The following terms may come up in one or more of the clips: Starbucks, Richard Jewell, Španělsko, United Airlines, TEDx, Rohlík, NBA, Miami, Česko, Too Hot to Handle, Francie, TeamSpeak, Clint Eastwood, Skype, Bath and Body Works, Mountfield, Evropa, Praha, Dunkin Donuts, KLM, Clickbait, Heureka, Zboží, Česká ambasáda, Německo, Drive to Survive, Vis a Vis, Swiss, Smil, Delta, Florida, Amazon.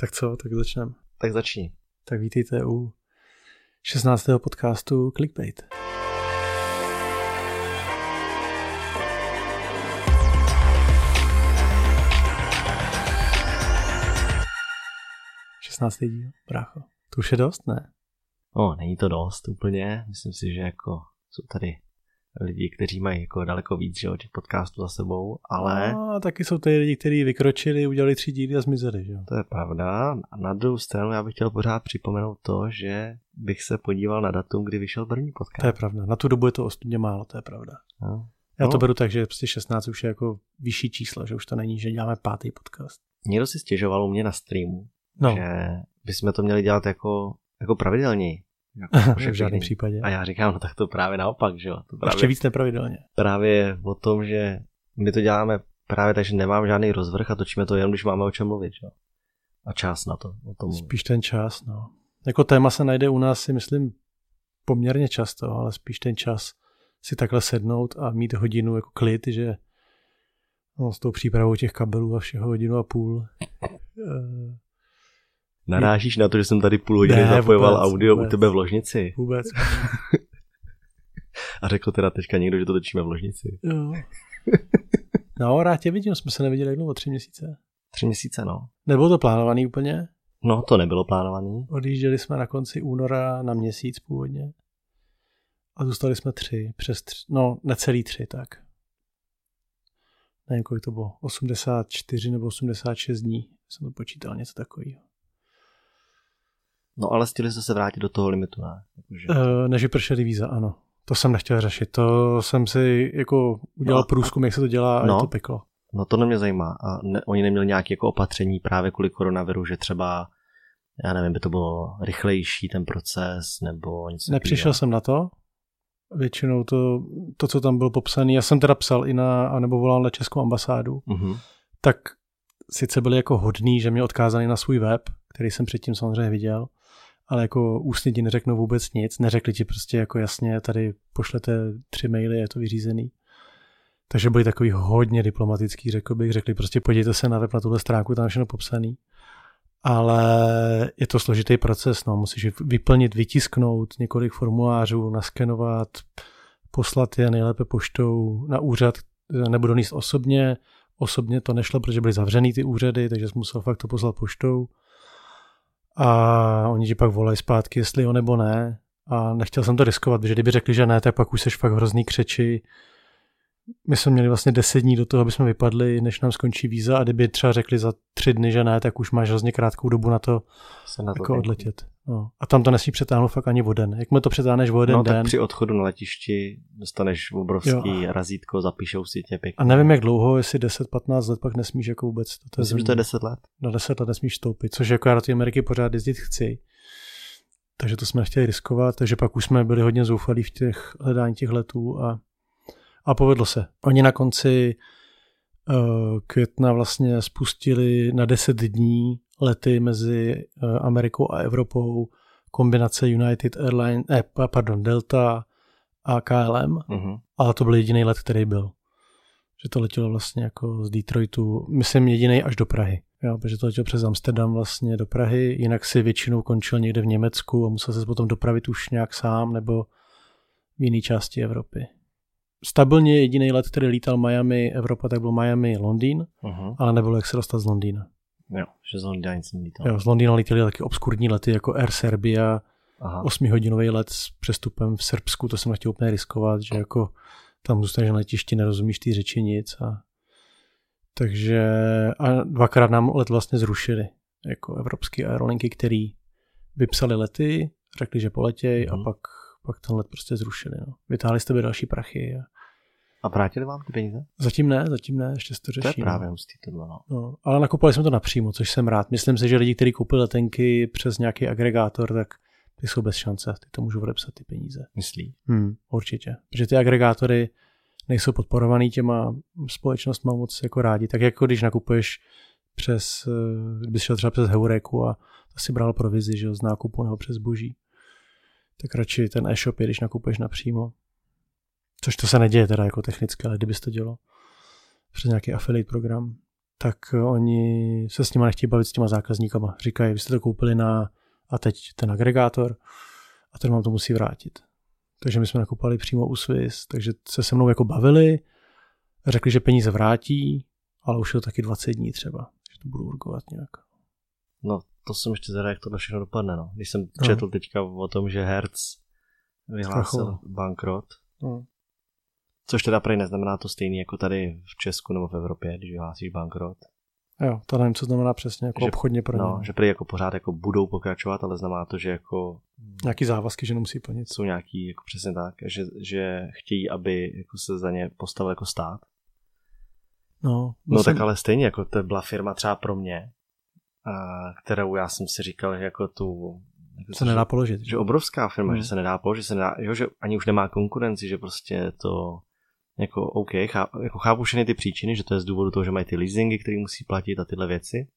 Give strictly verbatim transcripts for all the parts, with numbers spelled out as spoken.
Tak co, tak začneme. Tak začni. Tak vítejte u šestnáctého podcastu Clickbait. šestnáctý díl, brácho. To už je dost, ne? No, není to dost úplně. Myslím si, že jako jsou tady lidi, kteří mají jako daleko víc, že jo, těch podcastů za sebou, ale... No, taky jsou tady lidi, kteří vykročili, udělali tři díly a zmizeli, že jo. To je pravda. A na druhou stranu já bych chtěl pořád připomenout to, že bych se podíval na datum, kdy vyšel první podcast. To je pravda. Na tu dobu je to ostudně málo, to je pravda. No. Já to beru tak, že prostě šestnáct už je jako vyšší číslo, že už to není, že děláme pátý podcast. Někdo si stěžoval u mě na streamu, no, že bychom to měli dělat jako, jako pravidelněji. Jako v žádném případě. A já říkám, no tak to právě naopak, že jo. To právě, ještě víc nepravidelně. Právě o tom, že my to děláme právě tak, že nemám žádný rozvrh a točíme to jenom, když máme o čem mluvit, že jo. A čas na to. O tom spíš mluvit. Ten čas, no. Jako téma se najde u nás si myslím poměrně často, ale spíš ten čas si takhle sednout a mít hodinu jako klid, že no, s tou přípravou těch kabelů a všeho hodinu a půl. e- Narážíš na to, že jsem tady půl hodiny ne, zapojoval vůbec, audio vůbec, u tebe v ložnici. Vůbec. A řekl teda teďka někdo, že to točíme v ložnici. Jo. No, rád tě vidím, jsme se neviděli jednou o tři měsíce. Tři měsíce, no. Nebylo to plánovaný úplně? No, to nebylo plánovaný. Odjížděli jsme na konci února na měsíc původně. A zůstali jsme tři, přes tři, no, necelý tři, tak. Nevím, kolik to bylo, osmdesát čtyři nebo osmdesát šest dní. Jsem to počítal, něco takového. No ale chtěli jste se vrátit do toho limitu, ne? Takže... E, než vypršely víza, ano. To jsem nechtěl řešit. To jsem si jako udělal no, průzkum, jak se to dělá no, a je to peklo. No to mě zajímá. A ne, oni neměli nějaké jako opatření právě kvůli koronaviru, že třeba, já nevím, by to bylo rychlejší ten proces nebo něco. Nepřišel jsem na to. Většinou to, to co tam bylo popsané, já jsem teda psal i na, anebo volal na Českou ambasádu, mm-hmm. tak sice byli jako hodný, že mě odkázali na svůj web, který jsem předtím samozřejmě viděl, ale jako ústně ti neřeknou vůbec nic, neřekli ti prostě jako jasně, tady pošlete tři maily, je to vyřízený. Takže byli takový hodně diplomatický, řekl bych, řekli prostě podívejte se na web, na tuhle stránku, tam je všechno popsaný. Ale je to složitý proces, no, musíš vyplnit, vytisknout několik formulářů, naskenovat, poslat je nejlépe poštou na úřad, nebudu níst osobně, osobně to nešlo, protože byly zavřený ty úřady, takže jsem musel fakt to poslat poštou. A oni ti pak volají zpátky, jestli jo nebo ne. A nechtěl jsem to riskovat, protože kdyby řekli, že ne, tak pak už seš fakt hrozný křeči. My jsme měli vlastně deset dní do toho, aby jsme vypadli, než nám skončí víza. A kdyby třeba řekli za tři dny, že ne, tak už máš hrozně krátkou dobu na to, na to jako odletět. No. A tam to nesmí přetáhnout fakt ani o den. Jakmile to přetáhneš o jeden no, den. No tak při odchodu na letišti dostaneš obrovský jo. razítko, zapíšou si tě pěkně. A nevím jak dlouho, jestli deset patnáct let pak nesmíš jako vůbec. To myslím, že to je deset let. Na deset let nesmíš vstoupit, což jako já do té Ameriky pořád jezdit chci. Takže to jsme nechtěli riskovat, takže pak už jsme byli hodně zoufalí v těch hledání těch letů a A povedlo se. Oni na konci uh, května vlastně spustili na deset dní lety mezi uh, Amerikou a Evropou kombinace United Airlines, eh, pardon, Delta a K L M, mm-hmm. ale to byl jediný let, který byl. Že to letělo vlastně jako z Detroitu, myslím jediný až do Prahy, jo, protože to letělo přes Amsterdam vlastně do Prahy, jinak si většinou končil někde v Německu a musel se potom dopravit už nějak sám nebo v jiné části Evropy. Stabilně jediný let, který lítal Miami, Evropa, tak byl Miami, Londýn, uh-huh. ale nebylo jak se dostat z Londýna. Jo, že z Londýna nic nelítal. Jo, z Londýna lítaly taky obskurní lety jako Air Serbia, osmihodinový let s přestupem v Srbsku, to jsem nechtěl úplně riskovat, že jako tam zůstaneš na letišti, nerozumíš ty řeči nic. A... Takže a dvakrát nám let vlastně zrušili, jako evropské aerolinky, který vypsali lety, řekli, že poletěj uh-huh. a pak pak ten let prostě zrušili. No. Vytáhli z tebe další prachy. A... a vrátili vám ty peníze? Zatím ne, zatím ne, ještě se to řeší. To je právě hustý tohle. No. No, ale nakupovali jsme to napřímo, což jsem rád. Myslím si, že lidi, kteří koupili letenky přes nějaký agregátor, tak ty jsou bez šance, ty to můžou odepsat ty peníze. Myslí? Hmm, určitě, protože ty agregátory nejsou podporovaný těma společnostma moc jako rádi. Tak jako když nakupuješ přes, bys šel třeba přes Heureku a asi bral provizi, že z nákupu nebo přes Zboží. Tak radši ten e-shop je, když nakupuješ napřímo. Což to se neděje teda jako technicky, ale kdyby to dělo přes nějaký affiliate program. tak oni se s nima nechtějí bavit s těma zákazníkama. Říkají, vy jste to koupili na a teď ten agregátor a ten vám to musí vrátit. Takže my jsme nakupovali přímo u Swiss, takže se se mnou jako bavili, řekli, že peníze vrátí, ale už je to taky dvacet dní třeba, že to budu urgovat nějak. No, to jsem ještě zvedal, jak tohle všechno dopadne, no. Když jsem četl no. teďka o tom, že Hertz vyhlásil Strachol. bankrot, no. což teda prej neznamená to stejný jako tady v Česku nebo v Evropě, když vyhlásíš bankrot. Jo, to nevím, co znamená přesně, jako že, obchodně pro ně. No, že prý jako pořád jako budou pokračovat, ale znamená to, že jako... Nějaký závazky, že nemusí plnit. Jsou nějaký, jako přesně tak, že, že chtějí, aby jako se za ně postavil jako stát. No, no jsem... tak ale stejně, jako to byla firma třeba pro mě, a kterou já jsem si říkal, že jako tu... Jako se to, nedá položit. Že obrovská firma, mm. že se nedá položit, že se nedá, jo, že ani už nemá konkurenci, že prostě to... Jako, OK, cháp, jako chápu všechny ty příčiny, že to je z důvodu toho, že mají ty leasingy, které musí platit a tyhle věci,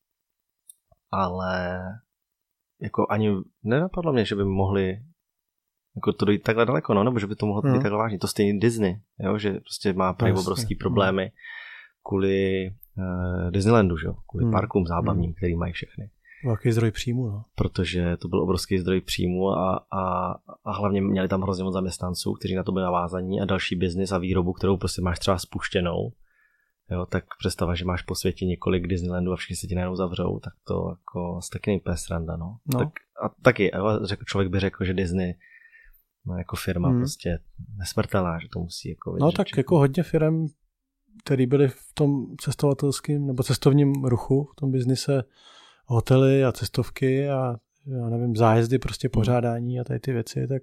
ale jako ani nenapadlo mě, že by mohli jako to dojít takhle daleko, no, nebo že by to mohlo být mm. takhle vážně. To stejný Disney, jo, že prostě má právě no, obrovský je. problémy kvůli uh, Disneylandu, že? Kvůli mm. parkům zábavním, mm. který mají všechny. Velký zdroj příjmu, no. Protože to byl obrovský zdroj příjmu a, a, a hlavně měli tam hrozně moc zaměstnanců, kteří na to byli navázaní a další biznis a výrobu, kterou prostě máš třeba spuštěnou, jo, tak představa, že máš po světě několik Disneylandů a všichni se ti najednou zavřou, tak to jako asi taky nejpůjde sranda, no. no. Tak, a taky, jo, řekl, člověk by řekl, že Disney no, jako firma hmm. prostě nesmrtelná, že to musí jako vydržet. No tak či... jako hodně firem, který byli v tom cestovatelském nebo cestovním ruchu, v tom biznise, hotely a cestovky a já nevím, zájezdy, prostě pořádání a tady ty věci, tak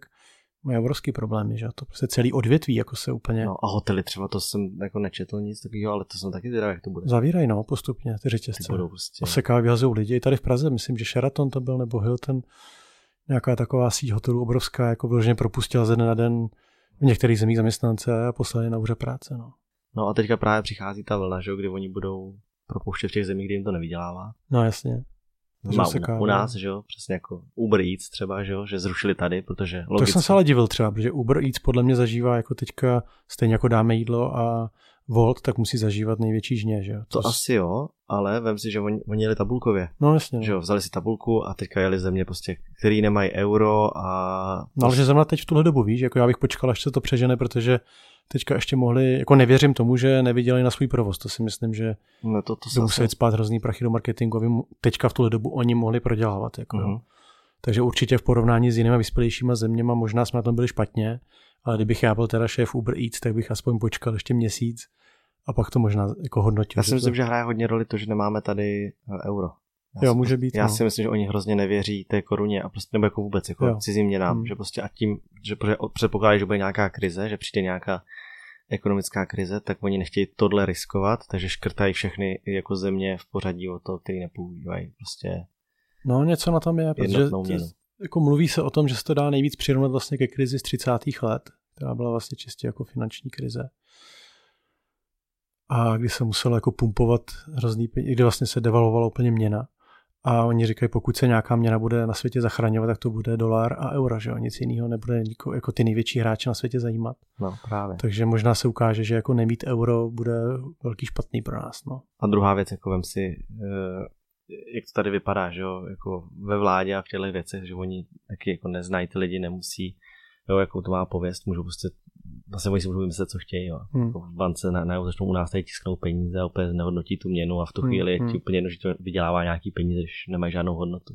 mají obrovský problémy, že to prostě celý odvětví jako se úplně... No a hotely třeba, to jsem jako nečetl nic takového, ale to jsem taky zvědavý, jak to bude. Zavírají, no, postupně ty řetězce. Prostě... Osekávají, vyhazují lidi. I tady v Praze, myslím, že Sheraton to byl, nebo Hilton, nějaká taková síť hotelů obrovská, jako vyloženě propustila ze dne na den v některých zemích zaměstnance a poslali na úřad práce, no. No a teďka právě přichází ta vlna, že, kdy oni budou propouštět v těch zemích, kde jim to nevydělává. No jasně. Má u, u nás, že jo, přesně jako Uber Eats třeba, že jo, že zrušili tady, protože logicky... To jsem se ale divil třeba, protože Uber Eats podle mě zažívá jako teďka, stejně jako dáme jídlo a Volt, tak musí zažívat největší žně, že jo. To, to asi jo, ale vem si, že oni, oni jeli tabulkově. No jasně. Že jo, vzali si tabulku a teďka jeli země prostě, který nemají euro a... No ale že zrovna teď v tuhle dobu, víš, jako já bych počkal, až se to přežene, protože teďka ještě mohli, jako nevěřím tomu, že nevydělali na svůj provoz, to si myslím, že no to, to museli spát hrozný prachy do marketingu, aby teďka v tuhle dobu oni mohli prodělávat. Jako, mm-hmm. Takže určitě v porovnání s jinými vyspělejšíma zeměma možná jsme na tom byli špatně, ale kdybych já byl teda šéf Uber Eats, tak bych aspoň počkal ještě měsíc a pak to možná jako hodnotil. Já si myslím, to... že hraje hodně roli to, že nemáme tady euro. Já, jo, může být, já no. si myslím, že oni hrozně nevěří té koruně a prostě nebo jako vůbec jako cizím měnám, hmm. že prostě a tím, že předpokládají, že bude nějaká krize, že přijde nějaká ekonomická krize, tak oni nechtějí tohle riskovat, takže škrtají všechny jako země v pořadí o to, který nepoužívají prostě. No něco na tom je, protože jako mluví se o tom, že se to dá nejvíc přirovnat vlastně ke krizi z třicátých let, která byla vlastně čistě jako finanční krize. A kdy se muselo jako pumpovat hrozný peníze, kdy vlastně se devalovala úplně měna. A oni říkají, pokud se nějaká měna bude na světě zachraňovat, tak to bude dolar a euro, že jo? Nic jiného nebude jako ty největší hráče na světě zajímat. No, právě. Takže možná se ukáže, že jako nemít euro bude velký špatný pro nás, no. A druhá věc, jako vem si, jak to tady vypadá, že jo? Jako ve vládě a v těchto věcech, že oni taky jako neznají ty lidi, nemusí, jo, jakou to má pověst, můžou prostě, vlastně oni si můžou vymyslet, co chtějí, jo. Hmm. Jako v bance na, na, začnou u nás tady tisknout peníze a opět nehodnotí tu měnu a v tu chvíli je hmm. ti úplně jedno, že to vydělává nějaký peníze, když nemají žádnou hodnotu.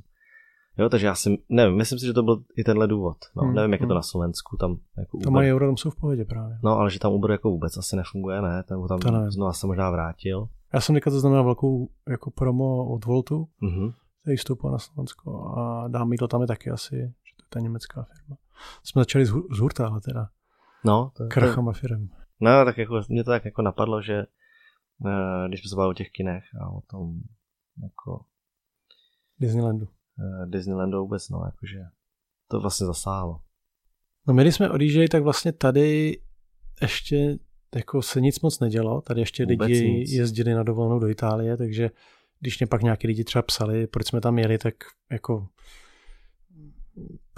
Jo, takže já si, nevím, myslím si, že to byl i tenhle důvod, no, hmm. nevím, jak je to na Slovensku, tam jako Uber. Tam mají euro, tam jsou v pohodě právě. No, ale že tam Uber jako vůbec asi nefunguje, ne, tam, tam to znovu se možná vrátil. Já jsem říkal, to znamená velkou jako promo od Voltu, mm-hmm. který vstoupil na Slovensko a dám jídlo tam je taky asi, že to je ta německá firma. Jsme začali z, z hurta, ale teda. No, to, krachama firem. No, tak jako, mě to tak jako napadlo, že uh, když jsme se bavili o těch kinech a o tom jako Disneylandu. Uh, Disneylandu vůbec, no, jakože to vlastně zasáhlo. No, my když jsme odjížděli, tak vlastně tady ještě jako se nic moc nedělo, tady ještě vůbec lidi nic. Jezdili na dovolenou do Itálie, takže když mě pak nějaký lidi třeba psali, proč jsme tam jeli, tak jako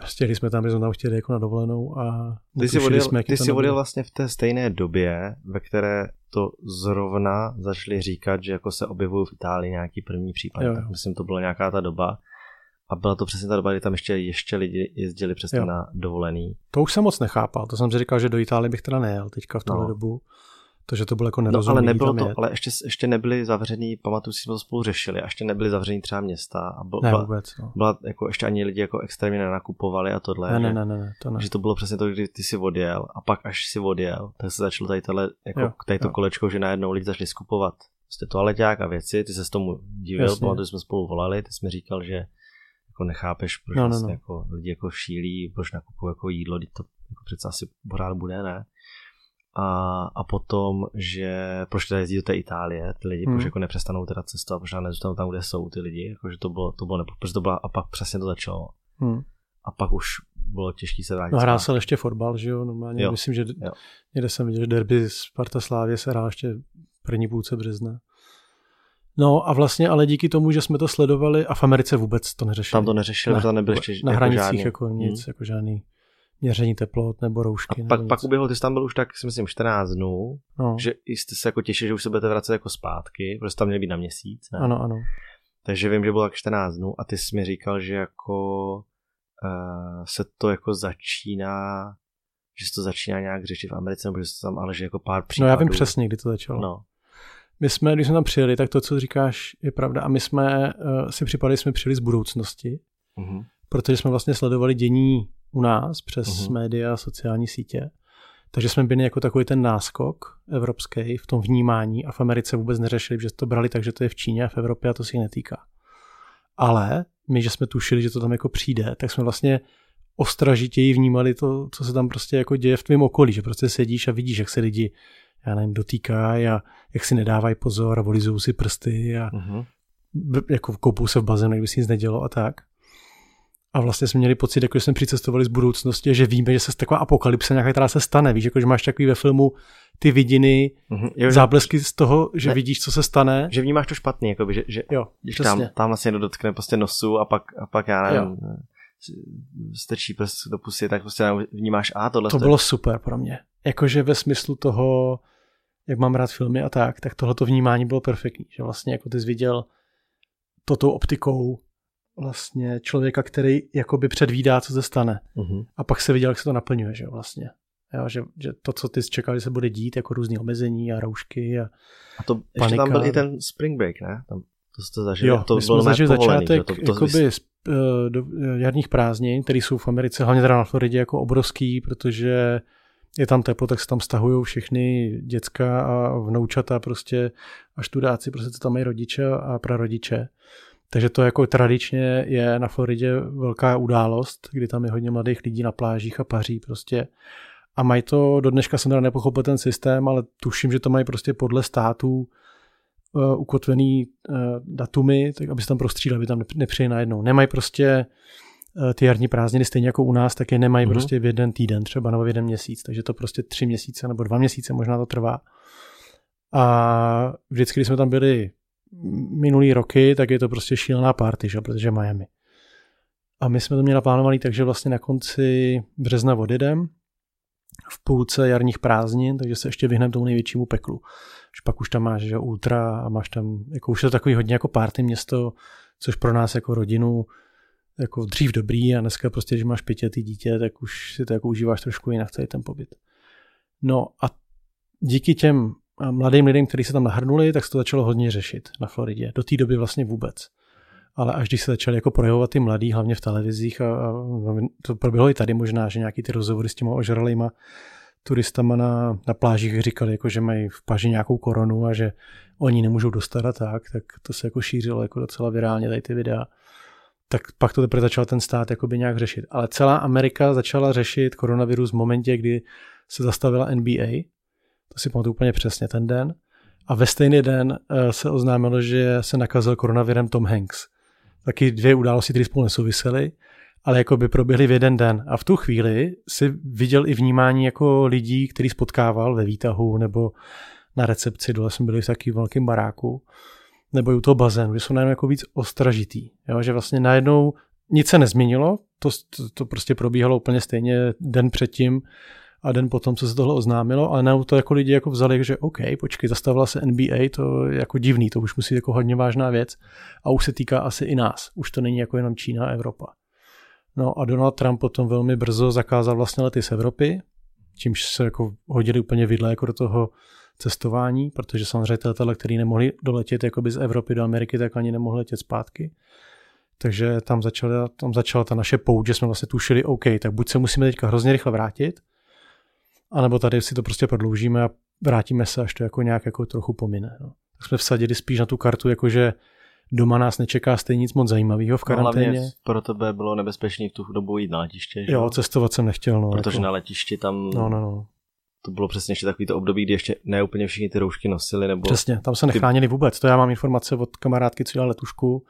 Stěli jsme tam, že jsme tam chtěli jako na dovolenou a ty jsi odjel, jsme, ty jsi odjel vlastně v té stejné době, ve které to zrovna začali říkat, že jako se objevují v Itálii nějaký první případ. Jo. Tak myslím, to byla nějaká ta doba. A byla to přesně ta doba, kdy tam ještě, ještě lidi jezdili přesně jo. na dovolený. To už jsem moc nechápal. To jsem si říkal, že do Itálie bych teda nejel teďka v tuhle no. dobu. To, že to bylo jako nerozumný. No, ale nebylo to, ale ještě, ještě nebyly zavřený, pamatuju si, jsme to spolu řešili, a ještě nebyly zavřený třeba města a byla, ne, vůbec, no. byla jako ještě ani lidi jako extrémně nenakupovali a tohle. Ne, ne, ne, ne, ne, to ne. Že to bylo přesně to, kdy ty si odjel a pak až si odjel, tak se začalo tady, tato, jako, jo, tady to jo. kolečko, že najednou lidi začali skupovat prostě toaleťák a věci, ty se s tomu divil, pamatuju, jsme spolu volali, ty jsi mi říkal, že jako nechápeš, proč no, no, no. Jako, lidi jako šílí, proč nakupují jako jídlo, to jako přece asi pořád bude, ne? A, a potom, že proč teda jezdí do té Itálie, ty lidi, hmm. proč jako nepřestanou teda cestovat, proč nezůstanou tam, kde jsou ty lidi, jakože to bylo, to bylo nepo, protože to byla, a pak přesně to začalo. Hmm. A pak už bylo těžký se vrátit. No hrál se ještě fotbal, že jo, normálně, jo. myslím, že jo. někde jsem viděl, že derby Sparta-Slávie se hrál ještě první půlce března. No a vlastně, ale díky tomu, že jsme to sledovali a v Americe vůbec to neřešili. Tam to neřešili, na, tam nebyl ještě na hranicích jako, jako nic, hmm. jako žádný. Měření teplot nebo roušky. A pak, pak uběhl, ty jsi tam byl už tak, si myslím, čtrnáct dnů, no. že jste se jako těšili, že už se budete vracet jako zpátky, protože tam měl být na měsíc. Ne? Ano, ano. Takže vím, že bylo tak čtrnáct dnů a ty jsi mi říkal, že jako uh, se to jako začíná, že se to začíná nějak řešit v Americe, nebo že se tam, ale že jako pár případů. No já vím přesně, kdy to začalo. No. My jsme, když jsme tam přijeli, tak to, co říkáš, je pravda. A my jsme uh, si připadali, jsme přijeli z budoucnosti, mm-hmm. protože jsme vlastně sledovali dění u nás přes uh-huh. média, sociální sítě. Takže jsme byli jako takový ten náskok evropský v tom vnímání a v Americe vůbec neřešili, že to brali tak, že to je v Číně a v Evropě a to si jich netýká. Ale my, že jsme tušili, že to tam jako přijde, tak jsme vlastně ostražitěji vnímali to, co se tam prostě jako děje v tvém okolí, že prostě sedíš a vidíš, jak se lidi, já nevím, dotýkají a jak si nedávají pozor a volizou si prsty a uh-huh. jako koupou se v bazénu, kdyby si nic nedělo a tak. A vlastně jsme měli pocit, jako že jsme přicestovali z budoucnosti, že víme, že se taková apokalypse nějaká, která se stane, víš, jako že máš takový ve filmu ty vidiny, mm-hmm, jo, záblesky z toho, že ne, vidíš, co se stane. Že vnímáš to špatně, jakoby, že, že jo, když tam, tam vlastně někdo dotkne prostě nosu a pak, a pak já nevím, jo. stečí prst do pusy, tak prostě vnímáš a tohle. To bylo super pro mě. Jakože ve smyslu toho, jak mám rád filmy a tak, tak tohleto vnímání bylo perfektní, že vlastně jako ty jsi viděl to tou optikou vlastně člověka, který jakoby předvídá, co se stane. Uhum. A pak se viděl, jak se to naplňuje, že vlastně. Jo, že, že to, co ty čekal, že se bude dít, jako různý omezení a roušky a A to panika. Ještě tam byl i ten spring break, ne? Tam to jste zažili. Jo, to my bylo jsme zažili začátek to, to jakoby vys... do jarních prázdnin, které jsou v Americe, hlavně teda na Floridě, jako obrovský, protože je tam teplo, tak se tam stahují všechny děcka a vnoučata prostě a študáci, prostě tam mají rodiče a prarodiče. Takže to jako tradičně je na Floridě velká událost, kdy tam je hodně mladých lidí na plážích a paří prostě. A mají to, do dneška jsem teda nepochopil ten systém, ale tuším, že to mají prostě podle států uh, ukotvený uh, datumy, tak aby se tam prostřídali, aby tam nepřijeli najednou. Nemají prostě uh, ty jarní prázdniny, stejně jako u nás, tak je nemají mm-hmm. prostě v jeden týden třeba nebo v jeden měsíc, takže to prostě tři měsíce nebo dva měsíce možná to trvá. A vždycky, když jsme tam byli minulý roky, tak je to prostě šílená party, že? Protože Miami. A my jsme to měli naplánovaný, takže vlastně na konci března odjedem v půlce jarních prázdnin, takže se ještě vyhneme tomu největšímu peklu. Že pak už tam máš že, ultra a máš tam, jako už je to takový hodně jako party město, což pro nás jako rodinu jako dřív dobrý a dneska prostě, když máš pětiletý dítě, tak už si to jako užíváš trošku jinak celý ten pobyt. No a díky těm a mladým lidem, kteří se tam nahrnuli, tak se to začalo hodně řešit na Floridě. Do té doby vlastně vůbec. Ale až když se začali jako projevovat ty mladí, hlavně v televizích, a, a to proběhlo i tady možná, že nějaký ty rozhovory s těma ožralejma turistama na, na plážích říkali, jako, že mají v paži nějakou koronu a že oni nemůžou dostat a tak, tak to se jako šířilo jako docela virálně tady ty videa. Tak pak to teprve začal ten stát jakoby nějak řešit. Ale celá Amerika začala řešit koronavirus v momentě, kdy se zastavila N B A. To si pamatuju úplně přesně ten den. A ve stejný den se oznámilo, že se nakazil koronavirem Tom Hanks. Taky dvě události, které spolu nesouvisely, ale jako by proběhly v jeden den. A v tu chvíli si viděl i vnímání jako lidí, který spotkával ve výtahu nebo na recepci, dole jsme byli v takovým velkým baráku, nebo i u toho bazénu, že jsou najednou jako víc ostražitý. Jo? Že vlastně najednou nic se nezměnilo, to, to, to prostě probíhalo úplně stejně den předtím a den potom, co se tohle oznámilo, ale na to jako lidi jako vzali, že OK, počkej, zastavila se N B A, to je jako divný, to už musí jako hodně vážná věc a už se týká asi i nás, už to není jako jenom Čína a Evropa. No a Donald Trump potom velmi brzo zakázal vlastně lety z Evropy, čímž se jako hodili úplně vidle jako do toho cestování, protože samozřejmě letadla, který nemohli doletět jakoby z Evropy do Ameriky, tak ani nemohli letět zpátky. Takže tam začala, tam začala ta naše pouť, že jsme vlastně tušili, OK, tak buď se musíme teďka hrozně rychle vrátit, anebo tady si to prostě prodloužíme a vrátíme se, až to jako nějak jako trochu pomine. No. Tak jsme vsadili spíš na tu kartu, jakože doma nás nečeká stejně nic moc zajímavého v karanténě. No, pro tebe bylo nebezpečné v tu dobu jít na letiště. Že? Jo, cestovat jsem nechtěl. No, protože jako na letišti tam... No, no, no. To bylo přesně ještě takový to období, kdy ještě ne úplně všichni ty roušky nosili. Nebo přesně, tam se nechránili vůbec. To já mám informace od kamarádky, co dělala letušku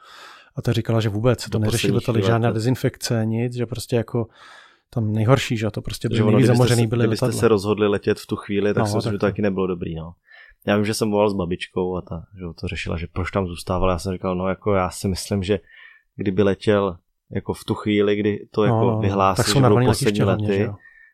a ta říkala, že vůbec se to neřešilo, tady žádná dezinfekce, nic, že prostě jako tam nejhorší, že to prostě byly nejvíc zamořený byly letadla. Kdybyste se rozhodli letět v tu chvíli, tak no, si myslím, že to taky nebylo dobrý. No. Já vím, že jsem volal s babičkou a ta že to řešila, že proč tam zůstávala. Já jsem říkal, no jako já si myslím, že kdyby letěl jako v tu chvíli, kdy to jako no, vyhlásí, že budou poslední lety,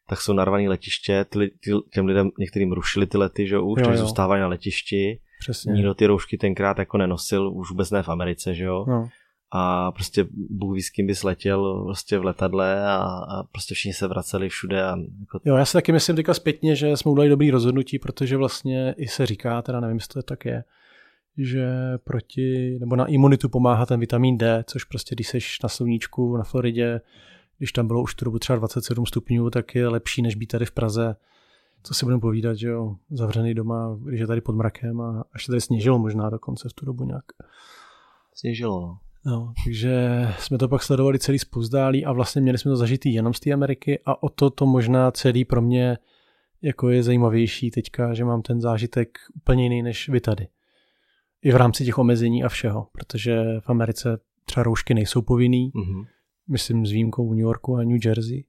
tak jsou narvaný letiště, ty, ty, těm lidem některým rušili ty lety, že už, takže zůstávají na letišti. Přesně. Nikdo ty roušky tenkrát jako nenosil, už vůbec ne v Americe, že jo. No. A prostě Bůh ví, s kým bys letěl prostě v letadle a, a prostě všichni se vraceli všude. A jako... Jo, já si taky myslím teďka zpětně, že jsme udělali dobrý rozhodnutí, protože vlastně i se říká, teda nevím, jestli to tak je, že proti, nebo na imunitu pomáhá ten vitamin D, což prostě když seš na sluníčku na Floridě, když tam bylo už tu dobu třeba dvacet sedm stupňů, tak je lepší, než být tady v Praze. Co si budeme povídat, že jo, zavřený doma, když je tady pod mrakem a až se tady sněžilo možná dokonce v tu dobu nějak. Sněžilo. No, takže jsme to pak sledovali celý zpozdálí a vlastně měli jsme to zažitý jenom z té Ameriky a o to to možná celý pro mě jako je zajímavější teďka, že mám ten zážitek úplně jiný než vy tady. I v rámci těch omezení a všeho, protože v Americe třeba roušky nejsou povinný, mm-hmm. myslím s výjimkou New Yorku a New Jersey.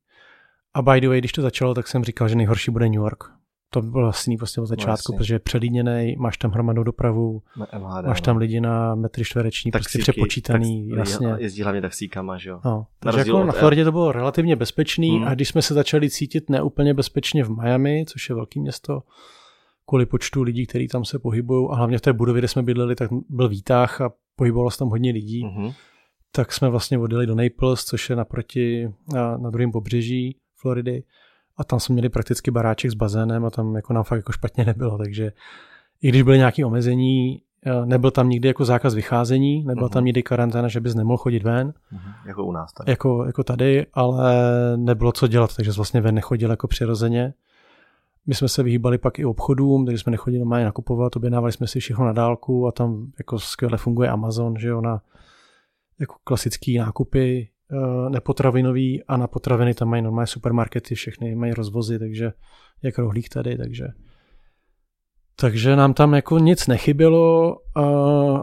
A by the way, když to začalo, tak jsem říkal, že nejhorší bude New York. To bylo vlastně prostě od začátku, vlastně. Protože je přelidněnej, máš tam hromadnou dopravu, M H D, máš tam lidi na metry čtvereční, taxíky, prostě přepočítaný, tax, jasně. Jezdí hlavně taxíkama, že jo. No, takže jako na Floridě to bylo relativně bezpečný hmm. a když jsme se začali cítit neúplně bezpečně v Miami, což je velký město, kvůli počtu lidí, kteří tam se pohybují a hlavně v té budově, kde jsme bydleli, tak byl výtah a pohybovalo se tam hodně lidí. Hmm. Tak jsme vlastně odjeli do Naples, což je naproti, na, na druhém pobřeží Floridy. A tam jsme měli prakticky baráček s bazénem a tam jako nám fakt jako špatně nebylo. Takže i když byly nějaké omezení, nebyl tam nikdy jako zákaz vycházení, nebyla uh-huh. tam nikdy karanténa, že bys nemohl chodit ven. Uh-huh. Jako u nás tady. Jako, jako tady, ale nebylo co dělat, takže vlastně ven nechodil jako přirozeně. My jsme se vyhýbali pak i obchodům, takže jsme nechodili normálně nakupovat, objednávali jsme si všechno na dálku a tam jako skvěle funguje Amazon, že ona jako klasický nákupy nepotravinový a na potraviny tam mají normální supermarkety, všechny mají rozvozy, takže jak rohlík tady, takže takže nám tam jako nic nechybělo a,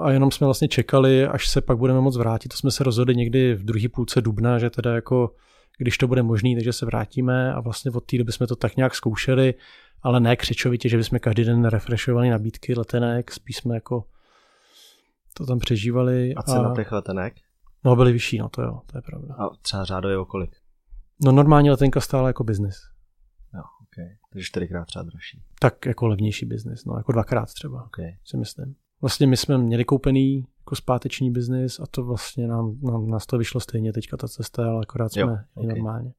a jenom jsme vlastně čekali, až se pak budeme moc vrátit. To jsme se rozhodli někdy v druhé půlce dubna, že teda jako když to bude možný, takže se vrátíme a vlastně od té doby jsme to tak nějak zkoušeli, ale ne křičovitě, že bychom každý den refreshovali nabídky letenek, spíš jsme jako to tam přežívali. A cena a... těch letenek? No byly vyšší, no to jo, to je pravda. A třeba řádově o kolik? No normálně letenka stála jako biznis. Jo, ok. Takže čtyřikrát třeba dražší. Tak jako levnější biznis, no jako dvakrát třeba, okay. si myslím. Vlastně my jsme měli koupený jako zpáteční biznis a to vlastně nám, nám, nás to vyšlo stejně teďka ta cesta, ale akorát jsme jo, okay. i normálně.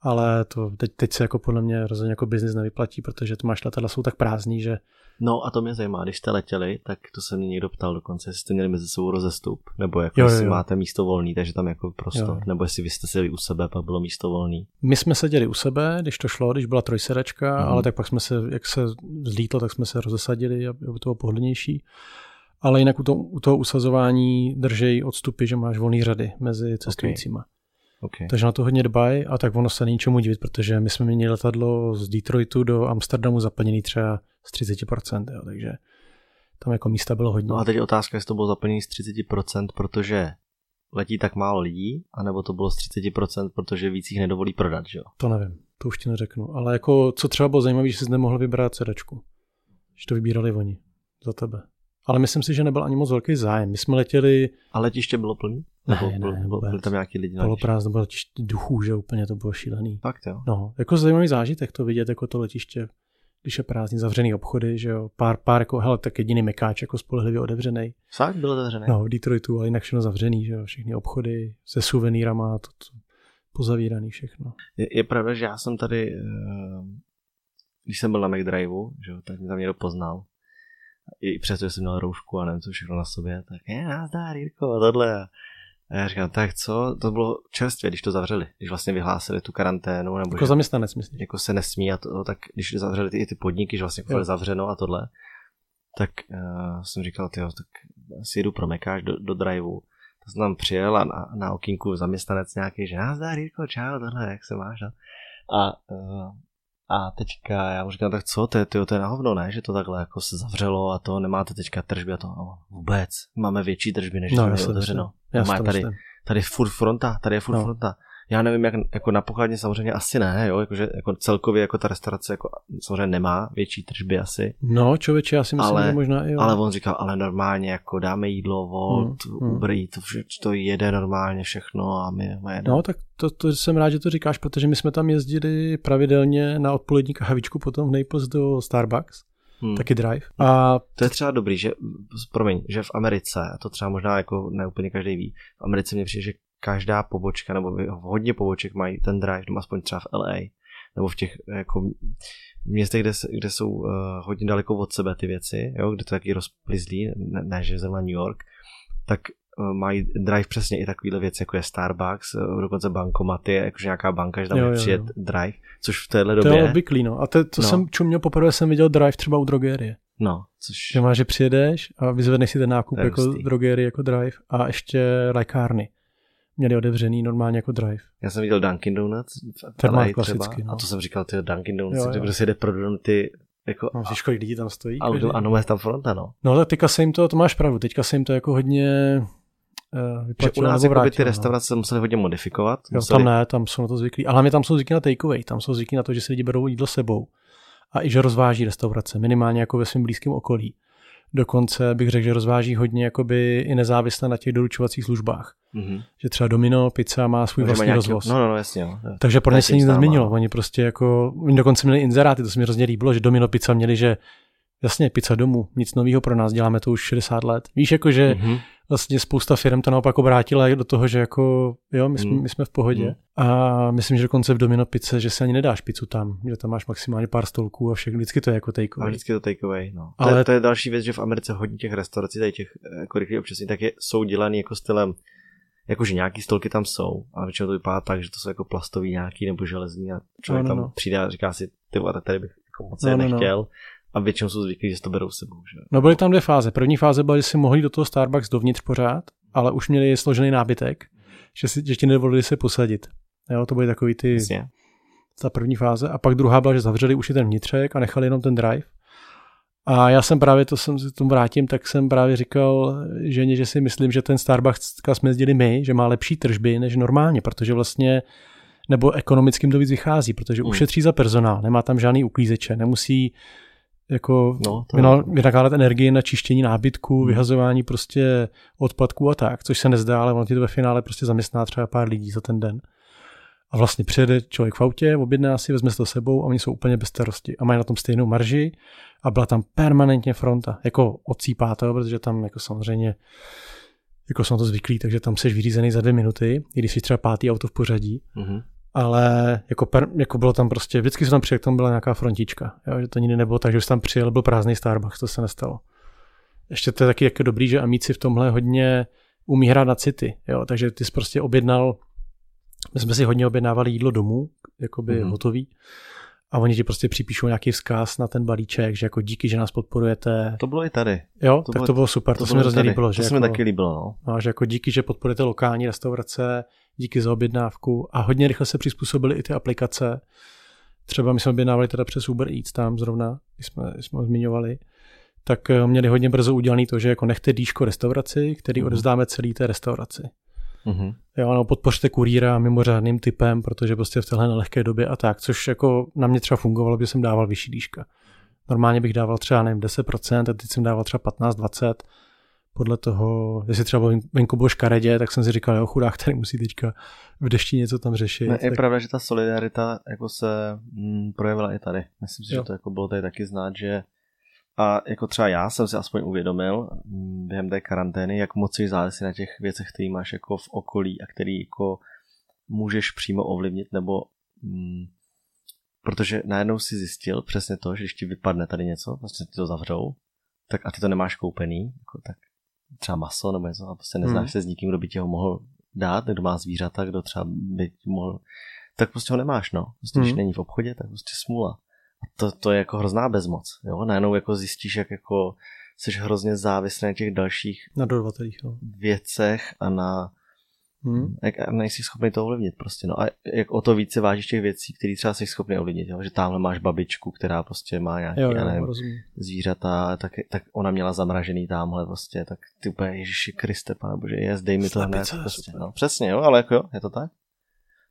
Ale to teď, teď se jako podle mě rozhodně jako biznis nevyplatí, protože to máš letadla jsou tak prázdný, že... No a to mě zajímá, když jste letěli, tak to se mě někdo ptal dokonce, jestli jste měli mezi sebou rozestup, nebo jako jo, jo, jestli jo. máte místo volný, takže tam jako prostor, jo. nebo jestli vy jste seděli u sebe, pak bylo místo volný. My jsme seděli u sebe, když to šlo, když byla trojsedačka, hmm. ale tak pak jsme se, jak se zlítlo, tak jsme se rozesadili, aby to bylo pohodlnější. Ale jinak u toho, u toho usazování držej odstupy, že máš volný řady mezi cestujícíma. Okay. Okay. Takže na to hodně dbaj a tak ono se není čemu divit, protože my jsme měli letadlo z Detroitu do Amsterdamu zaplněný třeba z třicet procent, jo, takže tam jako místa bylo hodně. No a teď otázka, jestli to bylo zaplněný z třicet procent, protože letí tak málo lidí, anebo to bylo z třicet procent, protože víc jich nedovolí prodat, že jo? To nevím, to už ti neřeknu, ale jako co třeba bylo zajímavé, že jsi nemohl vybrat sedačku, že to vybírali oni za tebe. Ale myslím si, že nebyl ani moc velký zájem. My jsme letěli... A letiště bylo plný? Nebo ne, byl, ne, byl, byl tam nějaký lidi na letiště? Poloprázdno, bylo letiště duchů, že úplně to bylo šílený. Fakt jo. No, jako zajímavý zážitek to vidět, jako to letiště, když je prázdný, zavřený obchody, že jo, pár, pár jako, hele, tak jediný Mekáč, jako spolehlivě otevřený. Fakt byl otevřený? No, v Detroitu, ale jinak všechno zavřený, že jo, všechny obchody se suvenýrama, to, to pozavíraný všechno. Je, je pravda, že já jsem tady, když jsem byl na McDriveu, že jo, tak mě tam někdo poznal. I přesto, že jsem měl roušku a nevím, co všechno na sobě, tak je, nazdár, Jirko, a tohle. A já říkám, tak co, to bylo čerstvě, když to zavřeli, když vlastně vyhlásili tu karanténu. Nebo jako že, zaměstnanec, myslím. Jako se nesmí a to, tak když zavřeli ty, i ty podniky, že vlastně byly zavřeno a tohle, tak uh, jsem říkal, tyjo, tak si jedu pro Mekáč do, do driveu. To jsem tam přijel a na, na okýnku zaměstnanec nějaký, že nazdár, Jirko, čau, tohle, jak se máš, no? A... Uh, A teďka, já mu říkám, tak co, to je, tyjo, to je na hovno, ne, že to takhle jako se zavřelo a to nemáte teďka tržby a to a vůbec, máme větší tržby, než no, to otevřeno. Máte tady, tady je furt fronta, tady je furt no. fronta. Já nevím, jak jako na pokladně samozřejmě asi ne, jo, jakože jako celkově jako ta restaurace jako samozřejmě nemá větší tržby asi. No, člověče, já si myslím, ale, že možná i jo. Ale on říkal, ale normálně jako dáme jídlo, Volt, hmm, hmm. Uber Eats, to jede normálně všechno a my jedeme. No, tak to, to jsem rád, že to říkáš, protože my jsme tam jezdili pravidelně na odpolední kahavičku potom v Naples do Starbucks. Hmm. Taky drive. A... To je třeba dobrý, že, promiň, že v Americe, to třeba možná jako ne úplně každý ví, v Americe mě přijde, že každá pobočka, nebo hodně poboček mají ten drive, nebo aspoň třeba v L A, nebo v těch jako městech, kde, kde jsou uh, hodně daleko od sebe ty věci, jo, kde to taky rozplizlí, ne, ne že zrovna New York, tak uh, mají drive přesně i takovýhle věci, jako je Starbucks, uh, dokonce bankomaty, jakože nějaká banka, že tam jo, je přijet jo, jo. drive, což v téhle době... To je obvyklý, no. A to, to no. jsem čuměl, poprvé jsem viděl drive třeba u drogerie. No, což... Že máš, že přijedeš a vyzvedneš si ten nákup jako drogerie, jako drive a ještě lékárny. Měli otevřený normálně jako drive. Já jsem viděl Dunkin Donuts klasicky, no. A to jsem říkal, ty Dunkin Donuts, že prostě jde pro ty jako... No, víš, kolik lidí tam stojí? A, a no, je tam fronta, no. No, tak teďka se jim to, to máš pravdu, teďka se jim to jako hodně uh, vyplatilo. U nás jako by ty restaurace no. museli hodně modifikovat. Jo, museli... tam ne, tam jsou na to zvyklí, ale my tam jsou zvyklí na takeaway, tam jsou zvyklí na to, že si lidi berou jídlo sebou a i že rozváží restaurace, minimálně jako ve svém blízkém okolí. Dokonce bych řekl, že rozváží hodně jakoby i nezávisle na těch doručovacích službách. Mm-hmm. Že třeba Domino, pizza má svůj Můžeme vlastní nějaký... rozvoz. No, no, no, jasně. Jo. Takže pro ně se nic nezměnilo. Oni prostě jako, oni dokonce měli inzeráty, to se mi hrozně líbilo, že Domino pizza měli, že jasně, pizza domů, nic nového pro nás, děláme to už šedesát let. Víš, jako, že mm-hmm. vlastně spousta firm to naopak obrátila do toho, že jako, jo, my jsme, mm. my jsme v pohodě. Mm. A myslím, že dokonce v Domino Pizze, že si ani nedáš pizzu tam, že tam máš maximálně pár stolků a všechno, vždycky to je jako takeaway. A vždycky to takeaway, no. Ale to je, to je další věc, že v Americe hodně těch restaurací, tady těch jako rychlých občasných, tak je, jsou dělaný jako stylem, jakože nějaký stolky tam jsou, ale většinou to vypadá tak, že to jsou jako plastový nějaký nebo železný a člověk no, no, tam no. přijde a říká si, ty vole, tady bych jako moc no, nechtěl. No, no. A většinou jsou zvyklí, že si to berou sebou. Že? No byly tam dvě fáze. První fáze byla, že si mohli do toho Starbucks dovnitř pořád, ale už měli složený nábytek, že, si, že ti nedovolili se posadit. Jo, to byly takový ty... Jasně. Ta první fáze. A pak druhá byla, že zavřeli už i ten vnitřek a nechali jenom ten drive. A já jsem právě, to jsem se tomu vrátím, tak jsem právě říkal ženě, že si myslím, že ten Starbucks jsme jezdili my, že má lepší tržby než normálně, protože vlastně... Nebo ekonomickým to víc vychází, protože mm. ušetří za personál, nemá tam žádný uklízeče, nemusí jako no, vynakládat energii na čištění nábytku, hmm. vyhazování prostě odpadků a tak, což se nezdá, ale ono ti to ve finále prostě zaměstná třeba pár lidí za ten den. A vlastně přijede člověk v autě, objedná si, vezme si to sebou a oni jsou úplně bez starosti a mají na tom stejnou marži a byla tam permanentně fronta, jako odcípá to, protože tam jako samozřejmě jako jsou to zvyklí, takže tam seš vyřízený za dvě minuty, i když jsi třeba pátý auto v pořadí. Hmm. Ale jako, per, jako bylo tam prostě, vždycky jsem tam přijel, tam byla nějaká frontička, jo, že to nikdy nebylo tak, že jsem tam přijel, byl prázdný Starbucks, to se nestalo. Ještě to je taky jako dobrý, že amíci v tomhle hodně umí hrát na city, jo, takže ty jsi prostě objednal, my jsme si hodně objednávali jídlo domů, jakoby mm-hmm. hotový, a oni ti prostě připíšou nějaký vzkaz na ten balíček, že jako díky, že nás podporujete. To bylo i tady. Jo, to tak bylo, to bylo super, to, to se mi hrozně líbilo. To se mi jako, taky líbilo. No. No, že jako díky, že podporujete lokální restaurace, díky za objednávku a hodně rychle se přizpůsobily i ty aplikace. Třeba my jsme objednávali teda přes Uber Eats tam zrovna, když jsme, když jsme ho zmiňovali, tak měli hodně brzo udělaný to, že jako nechte dýško restauraci, který mm. odevzdáme celý té restauraci. Mm-hmm. Jo, no, podpořte kurýra mimořádným typem, protože prostě v téhle nelehké době a tak, což jako na mě třeba fungovalo, že jsem dával vyšší dýška. normálně bych dával třeba, nevím, deset procent, a teď jsem dával třeba patnáct dvacet procent. Podle toho, jestli třeba venku bylo škaredě, tak jsem si říkal, jo, chudák, tady musí teďka v dešti něco tam řešit. Ne, tak... Je pravda, že ta solidarita jako se mm, projevila i tady. Myslím si, jo. Že to jako bylo tady taky znát, že a jako třeba já jsem si aspoň uvědomil mm, během té karantény, jak moc si závisí na těch věcech, které máš jako v okolí a který jako můžeš přímo ovlivnit, nebo mm, protože najednou si zjistil přesně to, že když ti vypadne tady něco, vlastně ti to zavřou, tak a ty to nemáš koupený, jako tak třeba maso nebo něco, a prostě neznáš hmm. se s nikým, kdo by ti ho mohl dát, kdo má zvířata, kdo třeba by ti mohl, tak prostě ho nemáš, no. Prostě hmm. když není v obchodě, tak prostě smůla. A to, to je jako hrozná bezmoc, jo. Najednou jako zjistíš, jak jako jsi hrozně závislý na těch dalších na no. věcech a na hmm. jak, a nejsi schopný to ovlivnit prostě, no. A jak o to více vážíš těch věcí, které třeba jsi schopný ovlivnit, jo. Že tamhle máš babičku, která prostě má nějaký, jo, já nevím, zvířata, tak, tak ona měla zamražený tamhle prostě, tak ty úplně Ježiši Kriste, pane bože, je, dej mi to hned prostě, no. Přesně, jo, ale jako jo, je to tak?